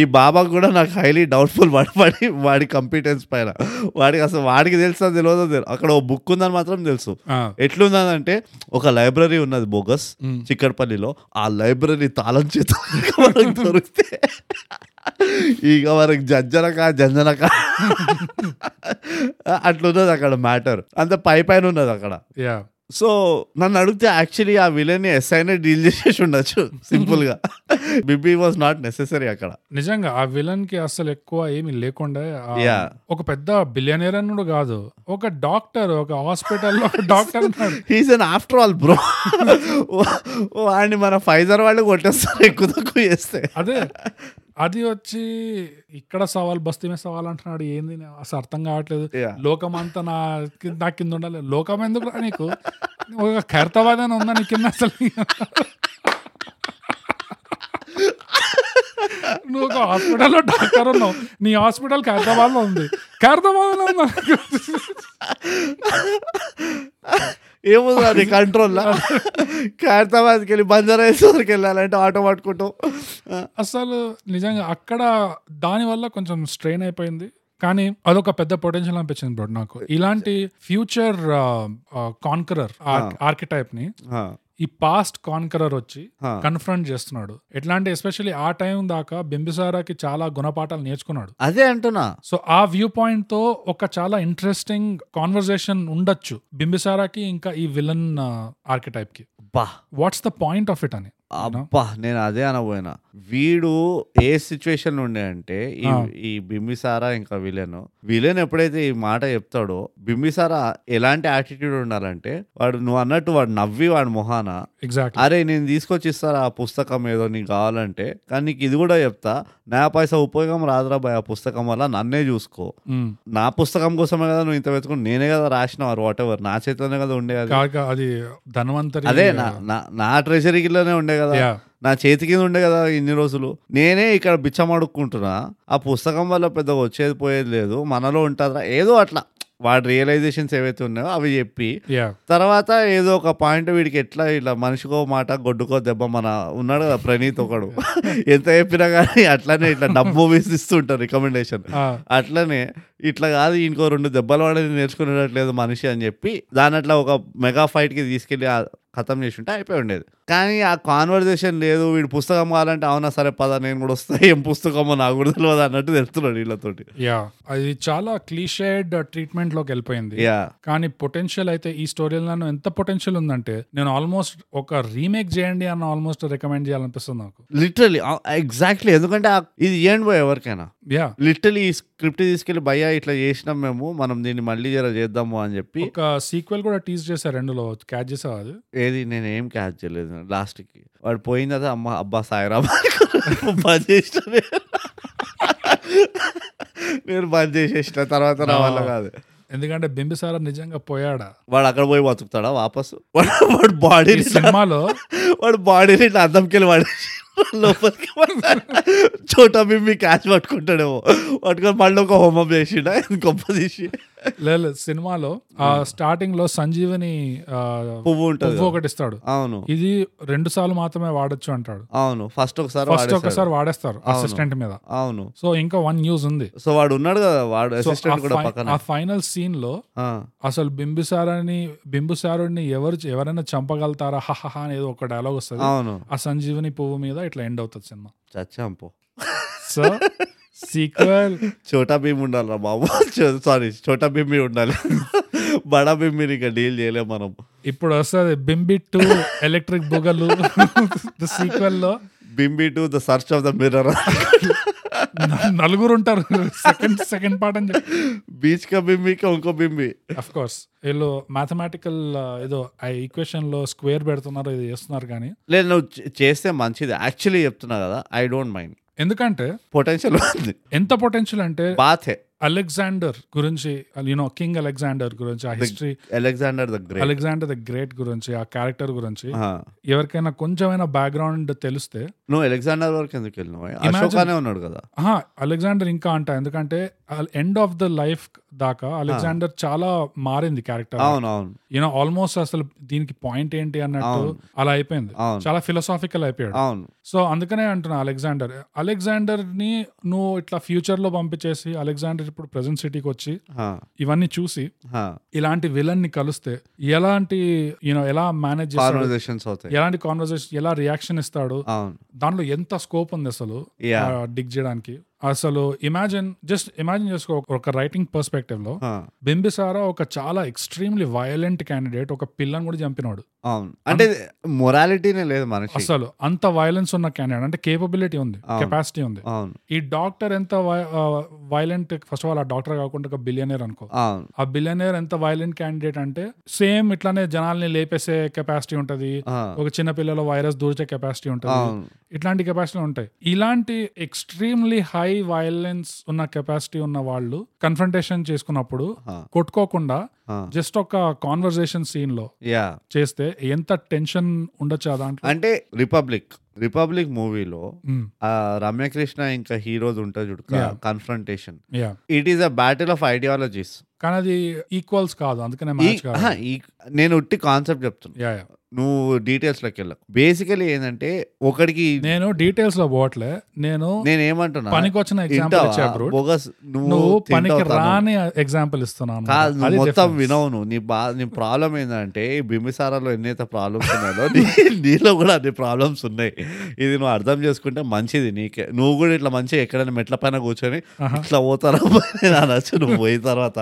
ఈ బాబా కూడా నాకు హైలీ డౌట్ఫుల్ వాడి వాడి కంపిటెన్స్ పైన. వాడికి అసలు వాడికి తెలుసా తెలియదో తెలియదు. అక్కడ ఓ బుక్ ఉందని మాత్రం తెలుసు. ఎట్లుందంటే ఒక లైబ్రరీ ఉన్నది బోగస్ చిక్కడపల్లిలో, ఆ లైబ్రరీ తాళం చేత దొరికితే ఇక మనకి జంజనక అట్లున్నది అక్కడ మ్యాటర్ అంత పై పైన ఉన్నది అక్కడ. సో నన్ను అడిగితే యాక్చువల్లీ ఆ విలన్ ని ఎస్ఐనే డీల్ చేసేసి ఉండొచ్చు సింపుల్ గా. బిబి వాజ్ నాట్ నెసెసరీ అక్కడ. నిజంగా ఆ విలన్ కి అసలు ఎక్కువ ఏమి లేకుండా, ఒక పెద్ద బిలియనీర్ అన్నాడు కాదు, ఒక డాక్టర్, ఒక హాస్పిటల్లో డాక్టర్, హీస్ అన్ ఆఫ్టర్ ఆల్ బ్రో. వాడిని మన ఫైజర్ వాళ్ళు కొట్టేస్తారు ఎక్కువ తక్కువ చేస్తే. అదే అది వచ్చి ఇక్కడ సవాల్ బస్తీమే సవాల్ అంటున్నాడు. ఏంది అసలు అర్థం కావట్లేదు. లోకం అంతా నా కింద ఉండాలి. లోకం ఎందుకు నీకు, ఒక ఖైరతాబాద్ అని ఉందా నీ కింద? అసలు నువ్వు ఒక హాస్పిటల్లో డాక్టర్ ఉన్నావు, నీ హాస్పిటల్ ఖైరతాబాద్ లో ఉంది, ఖైరతాబాద్ లో ఉన్నా ఏముంది కంట్రోల్. ఖైరతాబాద్కి వెళ్ళి బంజారాస్ వరకు వెళ్ళాలంటే ఆటో పట్టుకుంటాం అసలు. నిజంగా అక్కడ దానివల్ల కొంచెం స్ట్రెయిన్ అయిపోయింది. కానీ అదొక పెద్ద పొటెన్షియల్ అనిపించింది బ్రో నాకు. ఇలాంటి ఫ్యూచర్ కాన్కరర్ ఆర్కిటైప్ ని ఈ పాస్ట్ కాన్కరర్ వచ్చి కన్ఫ్రంట్ చేస్తున్నాడు. ఎట్లా అంటే ఎస్పెషల్లీ ఆ టైం దాకా బింబిసారాకి చాలా గుణపాఠాలు నేర్చుకున్నాడు. అదే అంటున్నా. సో ఆ వ్యూ పాయింట్ తో ఒక చాలా ఇంట్రెస్టింగ్ కాన్వర్సేషన్ ఉండొచ్చు బింబిసారాకి ఇంకా ఈ విలన్ ఆర్కిటైప్ కి. What's the point of it అని అబ్బా నేను అదే అనబోయినా. వీడు ఏ సిచ్యువేషన్ ఉండే అంటే ఈ బింబిసారా ఇంకా విలన్ ఎప్పుడైతే ఈ మాట చెప్తాడో, బింబిసారా ఎలాంటి యాటిట్యూడ్ ఉండాలంటే వాడు నువ్వు అన్నట్టు వాడు నవ్వి వాడి మొహాన ఎగ్జాక్ట్ అరే నేను తీసుకొచ్చి ఇస్తారా ఆ పుస్తకం ఏదో నీకు కావాలంటే, కానీ నీకు ఇది కూడా చెప్తా, నా పైసా ఉపయోగం రాదురా బాయ్ ఆ పుస్తకం వల్ల, నన్నే చూసుకో, నా పుస్తకం కోసమే కదా నువ్వు ఇంత వెతుకుని, నేనే కదా రాసిన వాట్ ఎవర్, నా చేతిలోనే కదా ఉండే అది ధనవంతరి, అదే నా ట్రెజరీలోనే ఉండే కదా, నా చేతి కింద ఉండే కదా ఇన్ని రోజులు, నేనే ఇక్కడ బిచ్చం అడుక్కుంటున్నా, ఆ పుస్తకం వల్ల పెద్దగా వచ్చేది పోయేది లేదు, మనలో ఉంటుందా ఏదో అట్లా వాడి రియలైజేషన్స్ ఏవైతే ఉన్నాయో అవి చెప్పి తర్వాత ఏదో ఒక పాయింట్ వీడికి ఎట్లా ఇట్లా మనిషికో మాట గొడ్డుకో దెబ్బ. మన ఉన్నాడు కదా ప్రణీత్ ఒకడు, ఎంత చెప్పినా కానీ అట్లానే ఇట్లా డబ్ మూవీస్ ఇస్తుంటారు రికమెండేషన్, అట్లనే ఇట్లా కాదు ఇంకో రెండు దెబ్బలు వాడని నేర్చుకునేటట్లేదు మనిషి అని చెప్పి దాని అట్లా ఒక మెగా ఫైట్కి తీసుకెళ్ళి ఖతం చేసి ఉంటే అయిపోయి ఉండేది. కానీ ఆ కాన్వర్జేషన్ లేదు. వీడు పుస్తకం కావాలంటే అవునా సరే పదా నేను కూడా వస్తా, ఏం పుస్తకమో నాకు కూడా తెలియదు అన్నట్టు తెలుస్తున్నాడు వీళ్ళతోటి. యా అది చాలా క్లీషేడ్ ట్రీట్మెంట్ లోకి వెళ్ళిపోయింది. కానీ పొటెన్షియల్ అయితే ఈ స్టోరీలో ఎంత పొటెన్షియల్ ఉందంటే నేను ఆల్మోస్ట్ ఒక రీమేక్ చేయండి అని ఆల్మోస్ట్ రికమెండ్ చేయాలనిపిస్తుంది నాకు లిటరలీ. ఎగ్జాక్ట్లీ. ఎందుకంటే ఇది ఏంటి ఎవరికైనా లిటరలీ ఈ స్క్రిప్ట్ తీసుకెళ్లి భయ్యా అన్నయ్య ఇట్లా చేసినాం మేము, మనం దీన్ని మళ్ళీ జర చేద్దాము అని చెప్పి ఒక సీక్వెల్ కూడా టీజ్ చేశారు రెండులో. క్యాచ్ చేసావా అది? ఏది? నేను ఏం క్యాచ్ చేయలేదు. లాస్ట్ కి వాడు పోయింది అదే అమ్మ అబ్బా సాయిరాబాద్ బంద్ చేసిన, నేను బంద్ చేసేసిన తర్వాత రావాల కాదు. ఎందుకంటే బింబిసారా నిజంగా పోయాడా? వాడు అక్కడ పోయి బతుకుతాడా వాపసు? వాడు బాడీ సినిమాలో వాడు బాడీని ఇట్లా అద్దంకెళ్ళి వాడే లోపలికి చోటా బింబి క్యాచ్ పట్టుకుంటాడేమో, పట్టుకొని మళ్ళీ ఒక హోమం చేసిడా గొప్ప తీసి. లేదు సినిమాలో స్టార్టింగ్ లో సంజీవని పువ్వు ఉంటుంది, ఒకటి ఇస్తాడు. అవును, ఇది 2 సార్లు మాత్రమే వాడొచ్చు అంటాడు. అవును, ఫస్ట్ ఒకసారి వాడేస్తారు అసిస్టెంట్ మీద. అవును, సో ఇంకా 1 న్యూస్ ఉంది. సో వాడు ఉన్నాడు కదా, వాడు అసిస్టెంట్ కూడా పక్కన. ఆ ఫైనల్ సీన్ లో అసలు బింబిసారుని ఎవరైనా చంపగలుగుతారా హహహా అనేది ఒక డైలాగ్ వస్తుంది. అవును, ఆ సంజీవని పువ్వు మీద ఇట్లా ఎండ్ అవుతుంది సినిమా. చచ్చాంపో. సో సీక్వెల్ చోటా భీమ్ ఉండాలి రా బాబు. సారీ, చోటా బింబి ఉండాలి, బడా బింబిని ఇక డీల్ చేయలేము మనం. ఇప్పుడు వస్తుంది బింబి 2 ఎలక్ట్రిక్ బుగలు. సీక్వెల్ లో Bimbi 2 the search of the mirror. 4 ఉంటారు సెకండ్ పార్ట్ అని చెప్పి బీచ్ కా బింబికి ఇంకో బింబి. అఫ్ కోర్స్ వీళ్ళు మ్యాథమెటికల్ ఏదో ఆ ఈక్వేషన్ లో స్క్వేర్ పెడుతున్నారు, ఇది చేస్తున్నారు. కానీ లేదు, నువ్వు చేస్తే మంచిది. యాక్చువల్లీ చెప్తున్నా కదా, ఐ డోంట్ మైండ్. ఎందుకంటే పొటెన్షియల్ ఉంది. ఎంత పొటెన్షియల్ అంటే అలెగ్జాండర్ గురించి, యూనో కింగ్ అలెగ్జాండర్ గురించి, ఆ హిస్టరీ, అలెగ్జాండర్ ద గ్రేట్ గురించి, ఆ క్యారెక్టర్ గురించి ఎవరికైనా కొంచెమైనా బ్యాక్గ్రౌండ్ తెలిస్తే. నువ్వు అలెగ్జాండర్ వరకు ఎందుకు వెళ్ళినావు కదా? అలెగ్జాండర్ ఇంకా అంట, ఎందుకంటే ఎండ్ ఆఫ్ ద లైఫ్ దాకా అలెగ్జాండర్ చాలా మారింది క్యారెక్టర్. యూనో ఆల్మోస్ట్ అసలు దీనికి పాయింట్ ఏంటి అన్నట్టు అలా అయిపోయింది, చాలా ఫిలాసాఫికల్ అయిపోయాడు. సో అందుకనే అంటున్నా అలెగ్జాండర్ ని నువ్వు ఇట్లా ఫ్యూచర్ లో పంపించేసి, అలెగ్జాండర్ ఇప్పుడు ప్రెసెంట్ సిటీకి వచ్చి ఇవన్నీ చూసి ఇలాంటి విలన్ ని కలిస్తే ఎలాంటి ఎలా మేనేజ్ చేస్తాడు, ఎలాంటి కాన్వర్సేషన్, ఎలా రియాక్షన్ ఇస్తాడు, దాంట్లో ఎంత స్కోప్ ఉంది అసలు డిగ్ చేయడానికి. అసలు ఇమాజిన్ చేసుకో, ఒక రైటింగ్ పర్స్పెక్టివ్ లో బింబిసారా ఒక చాలా ఎక్స్ట్రీమ్లీ వయలెంట్ క్యాండిడేట్, ఒక పిల్లని కూడా చంపినాడు. అంటే మొరాలిటీనే లేదు మనకి అసలు, అంత వయలెన్స్ ఉన్న క్యాండిడేట్. అంటే కేపబిలిటీ ఉంది, కెపాసిటీ ఉంది. ఈ డాక్టర్ ఎంత వయలెంట్, ఫస్ట్ ఆఫ్ ఆల్ ఆ డాక్టర్ కాకుండా ఒక బిలియనేర్ అనుకో, ఆ బిలియనేర్ ఎంత వయలెంట్ క్యాండిడేట్ అంటే సేమ్ ఇట్లానే జనాల్ని లేపేసే కెపాసిటీ ఉంటది, ఒక చిన్న పిల్లల వైరస్ దూర్చే కెపాసిటీ ఉంటది, ఇట్లాంటి కెపాసిటీ ఉంటాయి. ఇలాంటి ఎక్స్ట్రీమ్లీ హై వైలెన్స్ ఉన్న కెపాసిటీ ఉన్న వాళ్ళు కన్ఫ్రంటేషన్ చేసుకున్నప్పుడు కొట్టుకోకుండా జస్ట్ ఒక కాన్వర్సేషన్ సీన్ లో చేస్తే ఎంత టెన్షన్ ఉండొచ్చు దాంట్లో. అంటే రిపబ్లిక్ మూవీలో రమ్యకృష్ణ ఇంకా హీరోస్ ఉంటాయి చూడు, confrontation. It is a battle of ideologies, కానీ అది ఈక్వల్స్ కాదు. అందుకనే నేను ఉట్టి కాన్సెప్ట్ చెప్తున్నా, నువ్వు డీటెయిల్స్ లోకి వెళ్ళా. బేసికలీ ఏంటంటే ఒకడికి నేను డీటెయిల్స్ లో పోవట్లే, నేను ఏమంటున్నా పనికొచ్చిన ఎగ్జాంపుల్, నువ్వు పనికి రాని ఎగ్జాంపుల్ ఇస్తున్నాను. మొత్తం వినవు నువ్వు. నీ ప్రాబ్లం ఏంటంటే బింబిసారాలో ఎన్నైతే ప్రాబ్లమ్స్ ఉన్నాయో నీలో కూడా అన్ని ప్రాబ్లమ్స్ ఉన్నాయి. ఇది నువ్వు అర్థం చేసుకుంటే మంచిది నీకే. నువ్వు కూడా ఇట్లా మంచిగా ఎక్కడైనా మెట్ల పైన కూర్చొని ఇట్లా పోతారా అనొచ్చు. నువ్వు పోయిన తర్వాత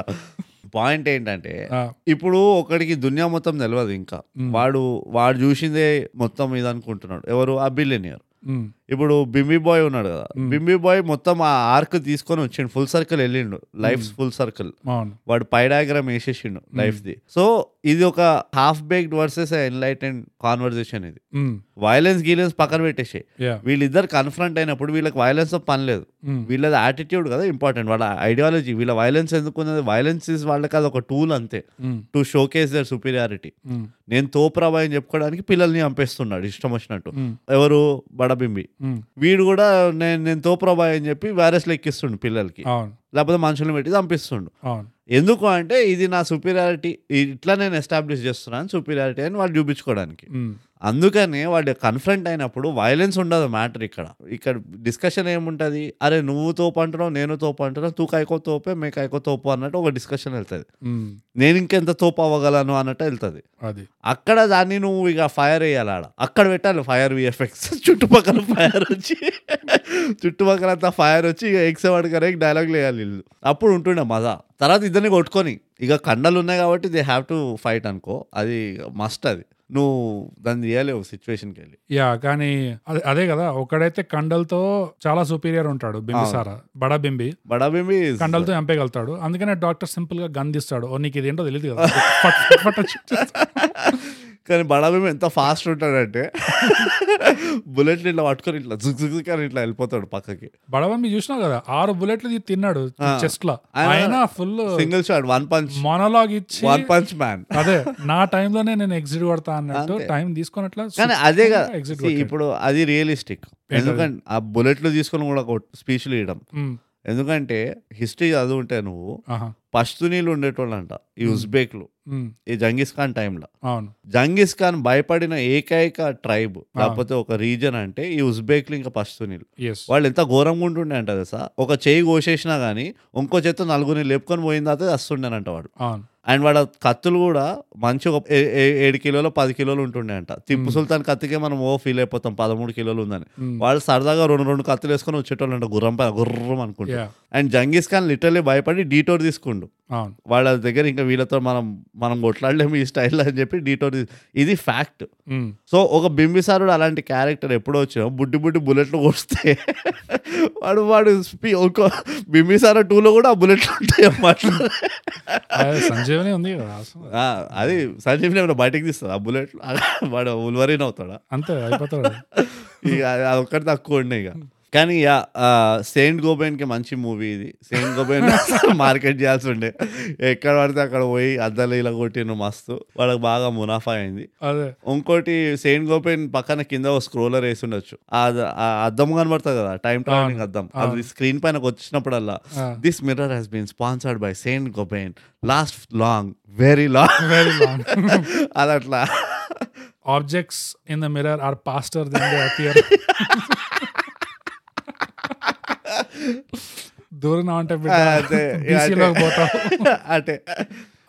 పాయింట్ ఏంటంటే, ఇప్పుడు ఒకడికి దునియా మొత్తం తెలియదు, ఇంకా వాడు చూసిందే మొత్తం ఇది అనుకుంటున్నాడు. ఎవరు? ఆ బిలియనీర్. ఇప్పుడు బింబి బాయ్ ఉన్నాడు కదా, బింబి బాయ్ మొత్తం ఆ ఆర్క్ తీసుకొని వచ్చిండు, ఫుల్ సర్కిల్ వెళ్ళిండు, లైఫ్ ఫుల్ సర్కిల్. వాడు పై డయాగ్రామ్ వేసేసిండు లైఫ్ ది. సో ఇది ఒక half baked versus enlightened conversation. ఇది వైలెన్స్ గీలెన్స్ పక్కన పెట్టేసి వీళ్ళిద్దరు కన్ఫ్రంట్ అయినప్పుడు వీళ్ళకి వైలెన్స్ తో పని లేదు, వీళ్ళది యాటిట్యూడ్ కదా ఇంపార్టెంట్, వాళ్ళ ఐడియాలజీ. వీళ్ళ వైలెన్స్ ఎందుకున్నది, వైలెన్స్ ఇస్ వాళ్ళకి అది ఒక టూల్ అంతే, టు షోకేస్ దర్ సుపీరియారిటీ. నేను తోపురాబాయ్ అని చెప్పుకోవడానికి పిల్లల్ని చంపేస్తున్నాడు ఇష్టం వచ్చినట్టు. ఎవరు? బడబింబి. వీడు కూడా నేను తోపురాబాయ్ అని చెప్పి వైరస్ లెక్కిస్తుండు పిల్లలకి, లేకపోతే మనుషులను పెట్టి చంపిస్తుండు. ఎందుకు అంటే ఇది నా సుపీరియారిటీ, ఇట్లా నేను ఎస్టాబ్లిష్ చేస్తున్నాను సుపీరియారిటీ అని వాళ్ళు చూపించుకోవడానికి. అందుకనే వాడు కన్ఫ్రంట్ అయినప్పుడు వైలెన్స్ ఉండదు మ్యాటర్. ఇక్కడ డిస్కషన్ ఏముంటుంది? అరే నువ్వు తోపు అంటున్నావు, నేను తోపు అంటున్నావు, తూకైకో తోపే మేకైకో తోపు అన్నట్టు ఒక డిస్కషన్ వెళ్తుంది. నేను ఇంకెంత తోపు అవ్వగలను అన్నట్టు వెళ్తుంది. అక్కడ దాన్ని నువ్వు ఇక ఫైర్ వేయాలి, అక్కడ పెట్టాలి ఫైర్ విఎఫ్ఎక్స్. చుట్టుపక్కల ఫైర్ వచ్చి చుట్టుపక్కల అంతా ఫైర్ వచ్చి ఇక ఎక్స్ వాడుకరే డైలాగ్ వేయాలి. అప్పుడు ఉంటుండే మజా. తర్వాత ఇద్దరిని కొట్టుకొని ఇక కండలు ఉన్నాయి కాబట్టి దే హ్యావ్ టు ఫైట్ అనుకో, అది మస్ట్, అది నువ్వు దాన్ని తీయలేవు సిచ్యువేషన్కి వెళ్ళి. యా కానీ అదే కదా, ఒకడైతే కండలతో చాలా సుపీరియర్ ఉంటాడు బింబిసారా, బడా బింబి కండలతో చంపేయగలుగుతాడు. అందుకనే డాక్టర్ సింపుల్ గా గన్ తీస్తాడు, నీకు ఇదేంటో తెలియదు కదా, కానీ బడా బింబి ఎంత ఫాస్ట్ ఉంటాడంటే బుల్లెట్లు ఇట్లా పట్టుకొని ఇట్లా జుగ్జుగ్గా ఇట్లా వెళ్ళిపోతాడు పక్కకి. బడా బింబి చూసినావు కదా, 6 బుల్లెట్లు తిన్నాడు చెస్ట్ లో, ఆయన full single shot one punch monologue ఇచ్చి వన్ పంచ్ మ్యాన్. అదే నా టైంలోనే నేను ఎగ్జిట్ కొడతా అన్నట్టు టైం తీసుకున్నట్లా. కానీ అదే కదా ఇప్పుడు అది రియలిస్టిక్, ఎందుకంటే ఆ బుల్లెట్లు తీసుకొని కూడా స్పీచ్లు ఇవ్వడం, ఎందుకంటే హిస్టరీ చదువుంటే నువ్వు పష్తునీలు ఉండేటోళ్ళు అంట ఈ ఉజ్బెక్లు ఈ జంగీస్ ఖాన్ టైంలో. జంగీస్ ఖాన్ భయపడిన ఏకైక ట్రైబ్ లేకపోతే ఒక రీజన్ అంటే ఈ ఉజ్బెక్లు ఇంకా పష్తునీలు. వాళ్ళు ఎంత ఘోరంగా ఉంటుండే అంట తెలుసా, ఒక చేయి కోసేసినా గానీ ఇంకో చేత్తో 4 లేపుకొని పోయిన తర్వాత వస్తుండేనంట వాడు. అండ్ వాడు కత్తులు కూడా మంచి 7 కిలోలు 10 కిలోలు ఉంటుండే అంట. టిప్పు సుల్తాన్ కత్తికే మనం ఫీల్ అయిపోతాం 13 కిలోలు ఉందని, వాళ్ళు సరదాగా 2 కత్తులు వేసుకొని వచ్చేటోళ్ళు అంట, గుర్రం అనుకుంటా. అండ్ జంగీస్ ఖాన్ లిటరల్లీ భయపడి డీటోర్ తీసుకుండు, వాళ్ళ దగ్గర ఇంకా వీళ్ళతో మనం కొట్లాడలేము ఈ స్టైల్ అని చెప్పి డీటోర్, ఇది ఫ్యాక్ట్. సో ఒక బింబిసారుడు అలాంటి క్యారెక్టర్ ఎప్పుడో వచ్చినా బుడ్డి బుల్లెట్లు కొడిస్తే వాడు ఒక బింబిసార 2లో కూడా ఆ బుల్లెట్లు ఉంటాయి అన్నమాట. అది సంజీవ్ని ఏమైనా బయటకు తీస్తుంది ఆ బుల్లెట్లు, వాడు ఉల్వరీన్ అవుతాడా అంతే అయిపోతాడు. ఇక అదొక్కటి తక్కువ ఉండే ఇక. కానీ సెయింట్ గోబెయిన్ కి మంచి మూవీ ఇది, సెయింట్ గోబెయిన్ మార్కెట్ చేయాల్సి ఉండే, ఎక్కడ పడితే అక్కడ పోయి అద్దలు ఇలా కొట్టిన మస్తు, వాళ్ళకి బాగా మునాఫా అయింది. ఇంకోటి సెయింట్ గోబెయిన్ పక్కన కింద ఒక స్క్రోలర్ వేసి ఉండొచ్చు, అద్దం కనబడుతుంది కదా టైం ట్రావెలింగ్ అద్దం, అది స్క్రీన్ పైన వచ్చినప్పుడల్లా this mirror has been sponsored by Saint Gobain last long very long very long, అది అట్లా objects in the mirror are faster than they appear. దూరం అంటే అంటే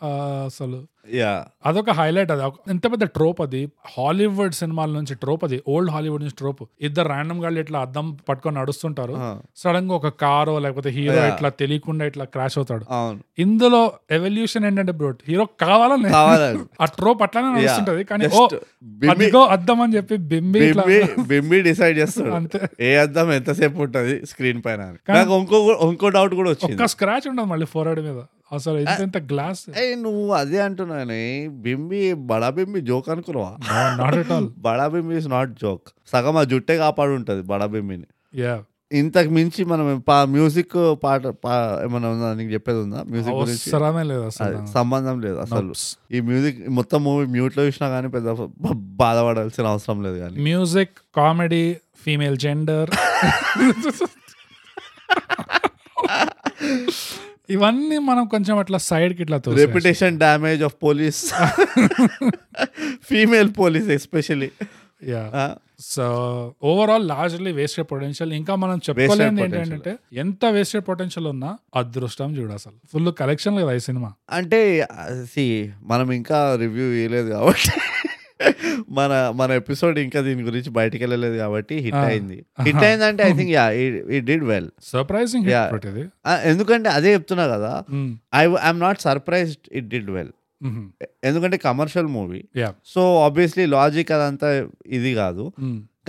అసలు అదొక హైలైట్, అది ఎంత పెద్ద ట్రోప్, అది హాలీవుడ్ సినిమాల నుంచి ట్రోప్, అది ఓల్డ్ హాలీవుడ్ నుంచి ట్రోప్. ఇద్దరు ర్యాండమ్ గా ఇట్లా అద్దం పట్టుకొని నడుస్తుంటారు, సడన్ గా ఒక కారో లేకపోతే హీరో ఇట్లా తెలియకుండా ఇట్లా క్రాష్ అవుతాడు. ఇందులో ఎవల్యూషన్ ఏంటంటే బ్రో, హీరో కావాలని ఆ ట్రోప్ అట్లానే నడుస్తుంటది, కానీ అదిగో అద్దం అని చెప్పి బింబి డిసైడ్ చేస్తాడు అంతే, ఏ అద్దం ఎంతసేపు ఉంటది స్క్రీన్ పైన. ఇంకో డౌట్ కూడా వచ్చింది, ఒక స్క్రాచ్ ఉండదు మళ్ళీ ఫోర్హెడ్ మీద అసలు, ఎంత గ్లాస్. నువ్వు అదే అంటున్నాను, బింబి బడా బింబి జోక్ అనుకున్నావా? బడా బింబి ఇస్ నాట్ జోక్, సగం ఆ జుట్టే కాపాడు ఉంటది బడా బింబిని. ఇంతకు మించి మనం మ్యూజిక్ పాట ఏమన్నా ఉందా నీకు చెప్పేది ఉందా? మ్యూజిక్ గురించి సంబంధం లేదు అసలు, ఈ మ్యూజిక్ మొత్తం మూవీ మ్యూట్ లో చూసినా కానీ పెద్ద బాధపడాల్సిన అవసరం లేదు. కానీ మ్యూజిక్, కామెడీ, ఫీమేల్ జెండర్ ఇవన్నీ మనం కొంచెం అట్లా సైడ్ కి ఇట్లా reputation damage of police, female police especially. So overall largely wasted potential. ఇంకా మనం చెప్పుకోలేదు ఏంటంటే ఎంత వేస్టెడ్ పొటెన్షియల్ ఉన్నా అదృష్టం చూడు, అసలు ఫుల్ కలెక్షన్ కదా ఈ సినిమా అంటే. మనం ఇంకా రివ్యూ ఇవ్వలేదు కాబట్టి మన ఎపిసోడ్ ఇంకా దీని గురించి బయటకు వెళ్ళలేదు కాబట్టి హిట్ అయింది అంటే I think it did well, surprising. ఎందుకంటే అదే చెప్తున్నా కదా, I'm not surprised it did well, ఎందుకంటే commercial movie. So obviously logic అదంతా ఇది కాదు,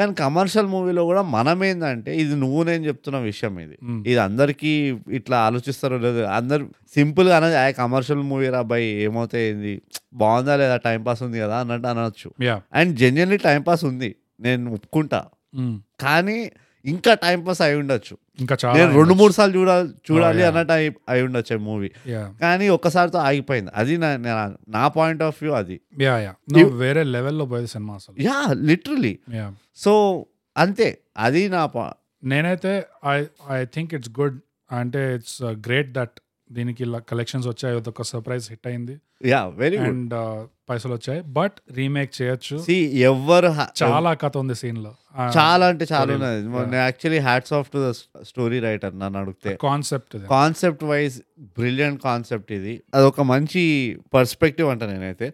కానీ కమర్షియల్ మూవీలో కూడా మనం ఏంటంటే ఇది నువ్వు నేను చెప్తున్న విషయం, ఇది అందరికీ ఇట్లా ఆలోచిస్తారు లేదు, అందరు సింపుల్గా అనేది కమర్షియల్ మూవీ రా బై ఏమవుతాయి, ఇది బాగుందా లేదా టైం పాస్ ఉంది కదా అన్నట్టు అనొచ్చు. అండ్ జెన్యున్లీ టైం పాస్ ఉంది నేను ఒప్పుకుంటా, కానీ ఇంకా టైం పాస్ అయి ఉండొచ్చు, ఇంకా నేను 2-3 సార్లు చూడాలి అన్నట్టు అయి ఉండొచ్చు మూవీ, కానీ ఒక్కసారితో ఆగిపోయింది. అది నా పాయింట్ ఆఫ్ వ్యూ, అది వేరే లెవెల్లో పోయింది సినిమా అసలు, లిటరలీ. సో అంతే, అది నా నేనైతే ఐ థింక్ ఇట్స్ గుడ్, అంటే ఇట్స్ గ్రేట్ దట్ దీనికి కలెక్షన్స్ వచ్చాయి, అదొక సర్ప్రైజ్ హిట్ అయింది. Very good. పైసలు వచ్చాయి, బట్ రీమేక్ చేయొచ్చు. ఎవరు చాలా కథ ఉంది సీన్ లో, చాలా అంటే చాలా ఉన్నది. Actually hats off to the story writer. నన్ను అడిగితే కాన్సెప్ట్ వైజ్ బ్రిలియంట్ కాన్సెప్ట్ ఇది. అదొక మంచి పర్స్పెక్టివ్ అంట నేనైతే.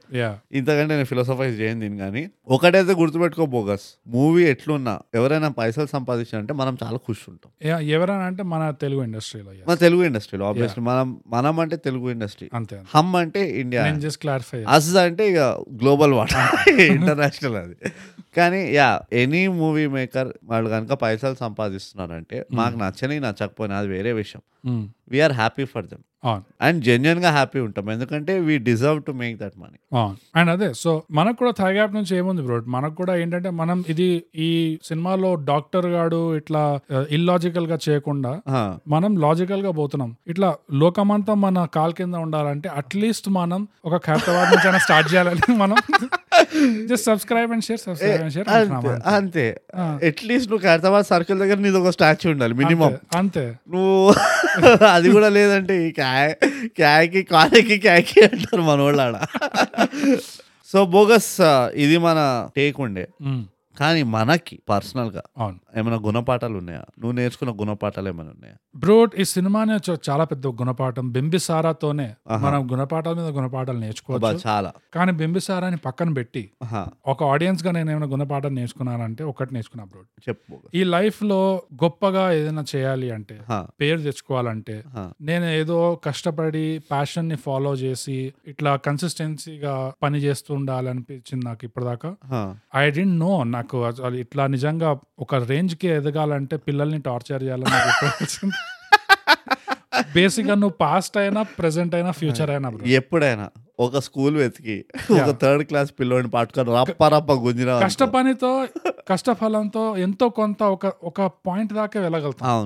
ఇంతకంటే నేను ఫిలాసఫైజ్ చేయను దీని. కానీ ఒకటైతే గుర్తుపెట్టుకో బోగస్, మూవీ ఎట్లున్నా ఎవరైనా పైసలు సంపాదించారంటే మనం చాలా ఖుషి ఉంటాం. ఎవరైనా అంటే మన తెలుగు ఇండస్ట్రీలో, మన తెలుగు ఇండస్ట్రీలో ఆబ్వియస్లీ మనం అంటే తెలుగు ఇండస్ట్రీ, హమ్ అంటే ఇండియా, అస్ అంటే ఇక గ్లోబల్ వాట ఇంటర్నేషనల్ అది. కానీ యా ఎనీ మూవీ మేకర్ వాళ్ళు కనుక పైసలు సంపాదిస్తున్నారంటే మాకు నచ్చని నచ్చకపోయినా అది వేరే విషయం, we are happy for them and genuine గా హ్యాపీ ఉంటాం, ఎందుకంటే we deserve to make that money. And అదే సో మనకు కూడా థాయ్ యాప్ నుంచి ఏముంది బ్రో, మనకు కూడా ఏంటంటే మనం ఇది ఈ సినిమాలో డాక్టర్ గాడు ఇట్లా ఇల్లాజికల్ గా చేయకుండా మనం లాజికల్ గా పోతున్నాం. ఇట్లా లోకమంతా మన కాల్ కింద ఉండాలంటే అట్లీస్ట్ మనం ఒక ఖైరతాబాద్ నుంచి స్టార్ట్ చేయాలని మనం just subscribe and share, subscribe and share అంతే. అట్లీస్ట్ నువ్వు ఖైరతాబాద్ సర్కిల్ దగ్గర నీది ఒక స్టాచ్యూ ఉండాలి మినిమం, అంతే. నువ్వు అది కూడా లేదంటే క్యాకి కాకి క్యాకి అంటారు మనోళ్ళు ఆడ. సో బోగస్ ఇది మన టేక్ ఉండే. కానీ మనకి పర్సనల్ గా ఏమైనా గుణపాఠాలు ఉన్నాయా? నువ్వు నేర్చుకున్న గుణపాఠాలు ఏమైనా ఉన్నాయా? బ్రోట్ ఈ సినిమానే చాలా పెద్ద గుణపాఠం. బింబిసారాతోనే మనం గుణపాఠాల మీద గుణపాఠాలు నేర్చుకోవచ్చు చాలా. కానీ బింబిసారాని పక్కన పెట్టి ఒక ఆడియన్స్ గా నేను ఏమైనా గుణపాఠాలు నేర్చుకున్నానంటే ఒకటి నేర్చుకున్నా బ్రోట్, చెప్పు. ఈ లైఫ్ లో గొప్పగా ఏదైనా చేయాలి అంటే, పేరు తెచ్చుకోవాలంటే, నేను ఏదో కష్టపడి ప్యాషన్ ని ఫాలో చేసి ఇట్లా కన్సిస్టెన్సీగా పని చేస్తూ ఉండాలనిపించింది నాకు ఇప్పటిదాకా. ఐ డింట్ నో ఇట్లా నిజంగా ఒక రేంజ్ కి ఎదగాలంటే పిల్లల్ని టార్చర్ చేయాలని చెప్పాల్సింది. బేసిక్ గా నువ్వు పాస్ట్ అయినా ప్రెసెంట్ అయినా ఫ్యూచర్ అయినా ఎప్పుడైనా ఒక స్కూల్ వెతికి ఒక థర్డ్ క్లాస్ పిల్లోని పట్టుకొని రప్ప రప్ప గుంజిన కష్టపనితో కష్టఫలంతో ఎంతో కొంత ఒక పాయింట్ దాకా వెళ్ళగలుగుతాం.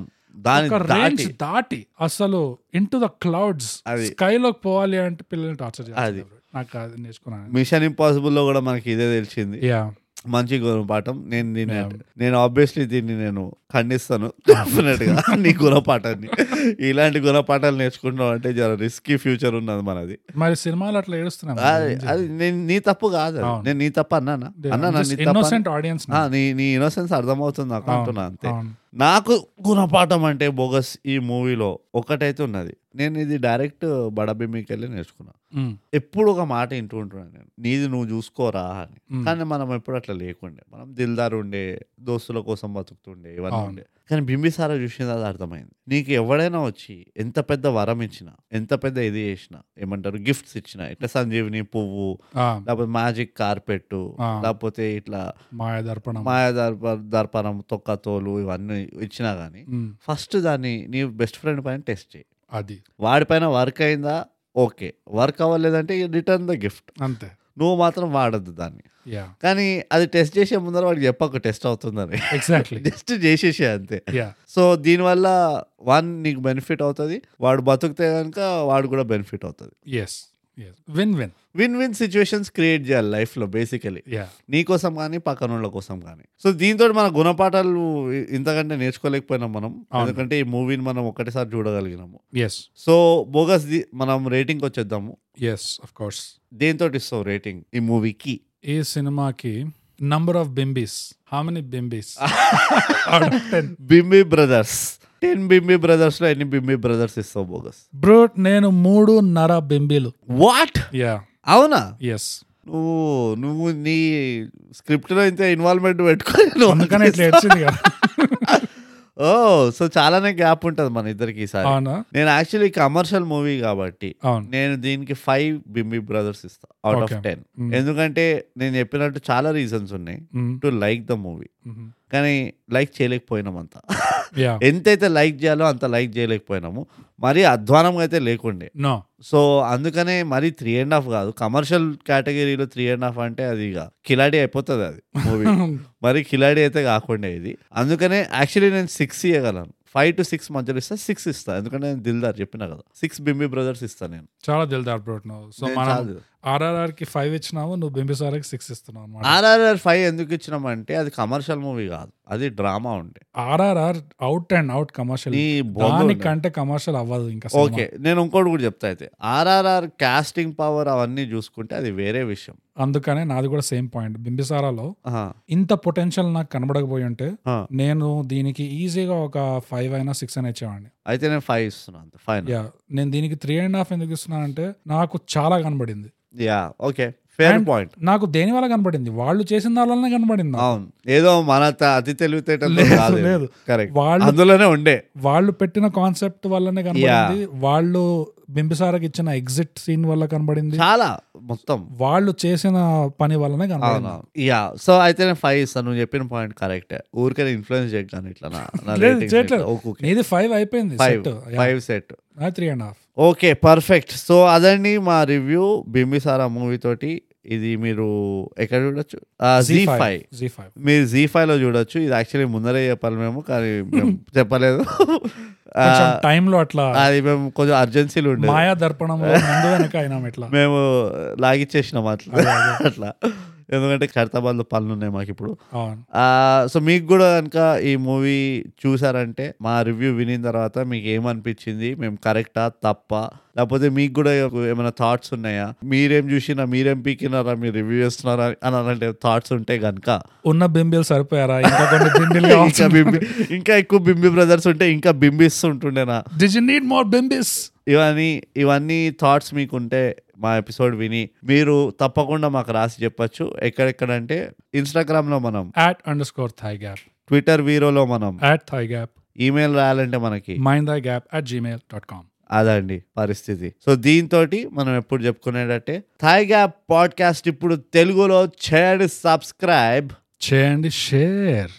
రేంజ్ దాటి అసలు into the clouds sky లోకి పోవాలి అంటే పిల్లల్ని టార్చర్ చేయాలి. నాకు అది నేర్చుకున్నాను. మిషన్ ఇంపాసిబుల్ లో కూడా మనకి ఇదే తెలిసింది, మంచి గుణపాఠం. నేను ఆబ్వియస్లీ దీన్ని నేను ఖండిస్తాను డెఫినెట్ గా. నీ గుణపాఠాన్ని, ఇలాంటి గుణపాఠాలు నేర్చుకుంటున్నావు అంటే చాలా రిస్కీ ఫ్యూచర్ ఉన్నది మనది. మరి సినిమాలు అట్లా ఏడుస్తున్నాను అది నేను, నీ తప్పు కాదు, నేను నీ తప్పు అన్నానా? నీ ఇన్నోసెన్స్ అర్థమవుతుంది నాకు అంటున్నా అంతే. నాకు గుణపాఠం అంటే బోగస్ ఈ మూవీలో ఒకటైతే ఉన్నది. నేను ఇది డైరెక్ట్ బడాబిమ్మికి వెళ్ళి నేర్చుకున్నా. ఎప్పుడు ఒక మాట వింటూ ఉంటున్నాను నేను, నీది నువ్వు చూసుకోరా అని. కానీ మనం ఎప్పుడు అట్లా లేకుండే, మనం దిల్దారు ఉండే, దోస్తుల కోసం బతుకుతుండే, ఇవన్నీ ఉండే. కానీ బింబిసారా చూసిన అది అర్థమైంది, నీకు ఎవడైనా వచ్చి ఎంత పెద్ద వరం ఇచ్చినా, ఎంత పెద్ద ఇది చేసినా, ఏమంటారు గిఫ్ట్స్ ఇచ్చినా, ఇట్లా సంజీవిని పువ్వు, లేకపోతే మ్యాజిక్ కార్పెట్, లేకపోతే ఇట్లా మాయాదర్పణం తొక్కతోలు ఇవన్నీ ఇచ్చినా గానీ ఫస్ట్ దాన్ని నీ బెస్ట్ ఫ్రెండ్ పైన టెస్ట్ చేయి. అది వాడిపైన వర్క్ అయిందా ఓకే, వర్క్ అవ్వలేదంటే రిటర్న్ ద గిఫ్ట్ అంతే. నువ్వు మాత్రం వాడద్దు దాన్ని. కానీ అది టెస్ట్ చేసే ముందర వాడికి చెప్పక టెస్ట్ అవుతుందని, ఎగ్జాక్ట్లీ టెస్ట్ చేసేసే అంతే. సో దీనివల్ల వన్ నీకు బెనిఫిట్ అవుతుంది, వాడు బతుకుతే కనుక వాడు కూడా బెనిఫిట్ అవుతుంది. విన్ విన్ సిచ్యువేషన్స్ క్రియేట్ చేయాలి లైఫ్ లో బేసికలీ, నీ కోసం కానీ పక్కనోళ్ళ కోసం కానీ. సో దీంతో మన గుణపాఠాలు ఇంతకంటే నేర్చుకోలేకపోయినాం మనం, ఎందుకంటే ఈ మూవీని మనం ఒక్కటేసారి చూడగలిగినాము. సో బోగస్ మనం రేటింగ్ వచ్చేద్దాము. దేంతో ఇస్తావు రేటింగ్ ఈ మూవీకి? ఈ సినిమాకి నంబర్ ఆఫ్ బింబీస్, హౌ మెనీ బింబీస్? బింబీ బ్రదర్స్ 10 బింబీ బ్రదర్స్ లో ఎన్ని బింబీ బ్రదర్స్ ఇస్తావు బోగస్? బ్రో నేను 3.5 బింబీలు. వాట్? యా అవునా? ఎస్. నువ్వు నీ స్క్రిప్ట్ లో ఇంత ఇన్వాల్వ్మెంట్ పెట్టుకో, అందుకనే ఇట్లా వచ్చింది కదా. ఓ సో చాలానే గ్యాప్ ఉంటుంది మన ఇద్దరికి ఈసారి. నేను యాక్చువల్లీ కమర్షియల్ మూవీ కాబట్టి నేను దీనికి 5 బింబీ బ్రదర్స్ ఇస్తా అవుట్ ఆఫ్ 10. ఎందుకంటే నేను చెప్పినట్టు చాలా రీజన్స్ ఉన్నాయి టు లైక్ ద మూవీ, కానీ లైక్ చేయలేకపోయినామంతా. ఎంతైతే లైక్ చేయాలో అంత లైక్ చేయలేకపోయినాము, మరీ అధ్వానంగా అయితే లేకుండే. సో అందుకనే మరీ 3.5 కాదు, కమర్షియల్ కేటగిరీలో 3.5 అంటే అది ఇక కిలాడి అయిపోతుంది అది మూవీ, మరి కిలాడి అయితే కాకుండా ఇది. అందుకనే యాక్చువల్లీ నేను 6 ఇవ్వగలను, 5 to 6 మధ్యలో ఇస్తా, 6 ఇస్తా. ఎందుకంటే నేను దిల్దార్ చెప్పినా కదా, 6 బింబీ బ్రదర్స్ ఇస్తా నేను. చాలా దిల్దార్ బ్రో. సో ఆర్ఆర్ఆర్ కి 5 ఇచ్చినావు నువ్వు, బింబిసార్ కి 6 ఇస్తున్నావు అన్నమాట. ఆర్ఆర్ఆర్ 5 ఎందుకు ఇచ్చినామంటే అది కమర్షియల్ మూవీ కాదు, అది డ్రామా ఉంటే. RRR out and out commercial, దానికంటే కమర్షియల్ అవ్వదు ఇంకా. ఓకే, నేను ఇంకోటి కూడా చెప్తా అయితే, ఆర్ఆర్ఆర్ కాస్టింగ్ పవర్ అవన్నీ చూసుకుంటే అది వేరే విషయం. అందుకనే నాది కూడా సేమ్ పాయింట్. బింబిసారాలో ఇంత పొటెన్షియల్ నాకు కనబడకపోయి ఉంటే నేను దీనికి ఈజీగా ఒక 5 అయినా 6 అయినా ఇచ్చేవాడిని. అయితే నేను 5 ఇస్తున్నాను. యా, నేను దీనికి 3.5 ఎందుకు ఇస్తున్నాను అంటే నాకు చాలా కనబడింది. Yeah, okay, fair point. నాకు దేని వల్ల కనబడింది, వాళ్ళు చేసిన దానివల్లనే కనబడింది. అవును, ఏదో మన అతి తెలివితేటలు లేదు, అందులోనే ఉండే వాళ్ళు పెట్టిన కాన్సెప్ట్ వల్లనే కనబడింది. వాళ్ళు బింబిసారకి ఇచ్చిన ఎగ్జిట్ సీన్ వల్ల కనబడింది, చాలా మొత్తం వాళ్ళు చేసిన పని వల్లనే కనబడింది. యా, సో అయితే నేను 5 ఇస్తాను. నువ్వు చెప్పిన పాయింట్ కరెక్టే, ఊరికే ఇన్ఫ్లుయెన్స్ చేయగానే ఇట్లా 5 అయిపోయింది. 5 సెట్ 3.5. Okay, perfect. సో అదండి మా రివ్యూ బింబిసారా మూవీ తోటి. ఇది మీరు ఎక్కడ చూడొచ్చు? జీ5. మీరు జీ5 లో చూడొచ్చు. ఇది యాక్చువల్లీ ముందరే చెప్పాలి మేము, కానీ మేము చెప్పలేదు టైంలో. అట్లా అది మేము కొంచెం అర్జెన్సీలు ఉండే మాయా దర్పణం మేము లాగిచ్చేసినాం అట్లా, ఎందుకంటే ఖైరతాబాద్లో పనులు ఉన్నాయి మాకు ఇప్పుడు. సో మీకు కూడా కనుక ఈ మూవీ చూసారంటే మా రివ్యూ వినిన తర్వాత మీకు ఏమనిపించింది, మేము కరెక్టా తప్ప, లేకపోతే మీకు కూడా ఏమైనా థాట్స్ ఉన్నాయా, మీరేం చూసినా మీరేం పీకినారా, మీరు రివ్యూ చేస్తున్నారా అని అలాంటి థాట్స్ ఉంటే కనుక, ఉన్న బింబిలు సరిపోయారా, ఇంకా ఎక్కువ బింబి బ్రదర్స్ ఉంటే ఇంకా బింబిస్తుంటుండేనా, డిడ్ యు నీడ్ మోర్ బింబిస్, ఇవన్నీ థాట్స్ మీకుంటే మా ఎపిసోడ్ విని మీరు తప్పకుండా మాకు రాసి చెప్పచ్చు. ఎక్కడెక్కడంటే ఇన్స్టాగ్రామ్లో మనం @_thaiGap, ట్విట్టర్ వీరోలో మనం @thaiGap, ఈమెయిల్ రాయాలంటే మనకి mindthaiGap@gmail.com. అదండి పరిస్థితి. సో దీంతో మనం ఎప్పుడు చెప్పుకునేటట్టే, థాయ్ గ్యాప్ పాడ్కాస్ట్ ఇప్పుడు తెలుగులో చేయండి, సబ్స్క్రైబ్ చేయండి, షేర్.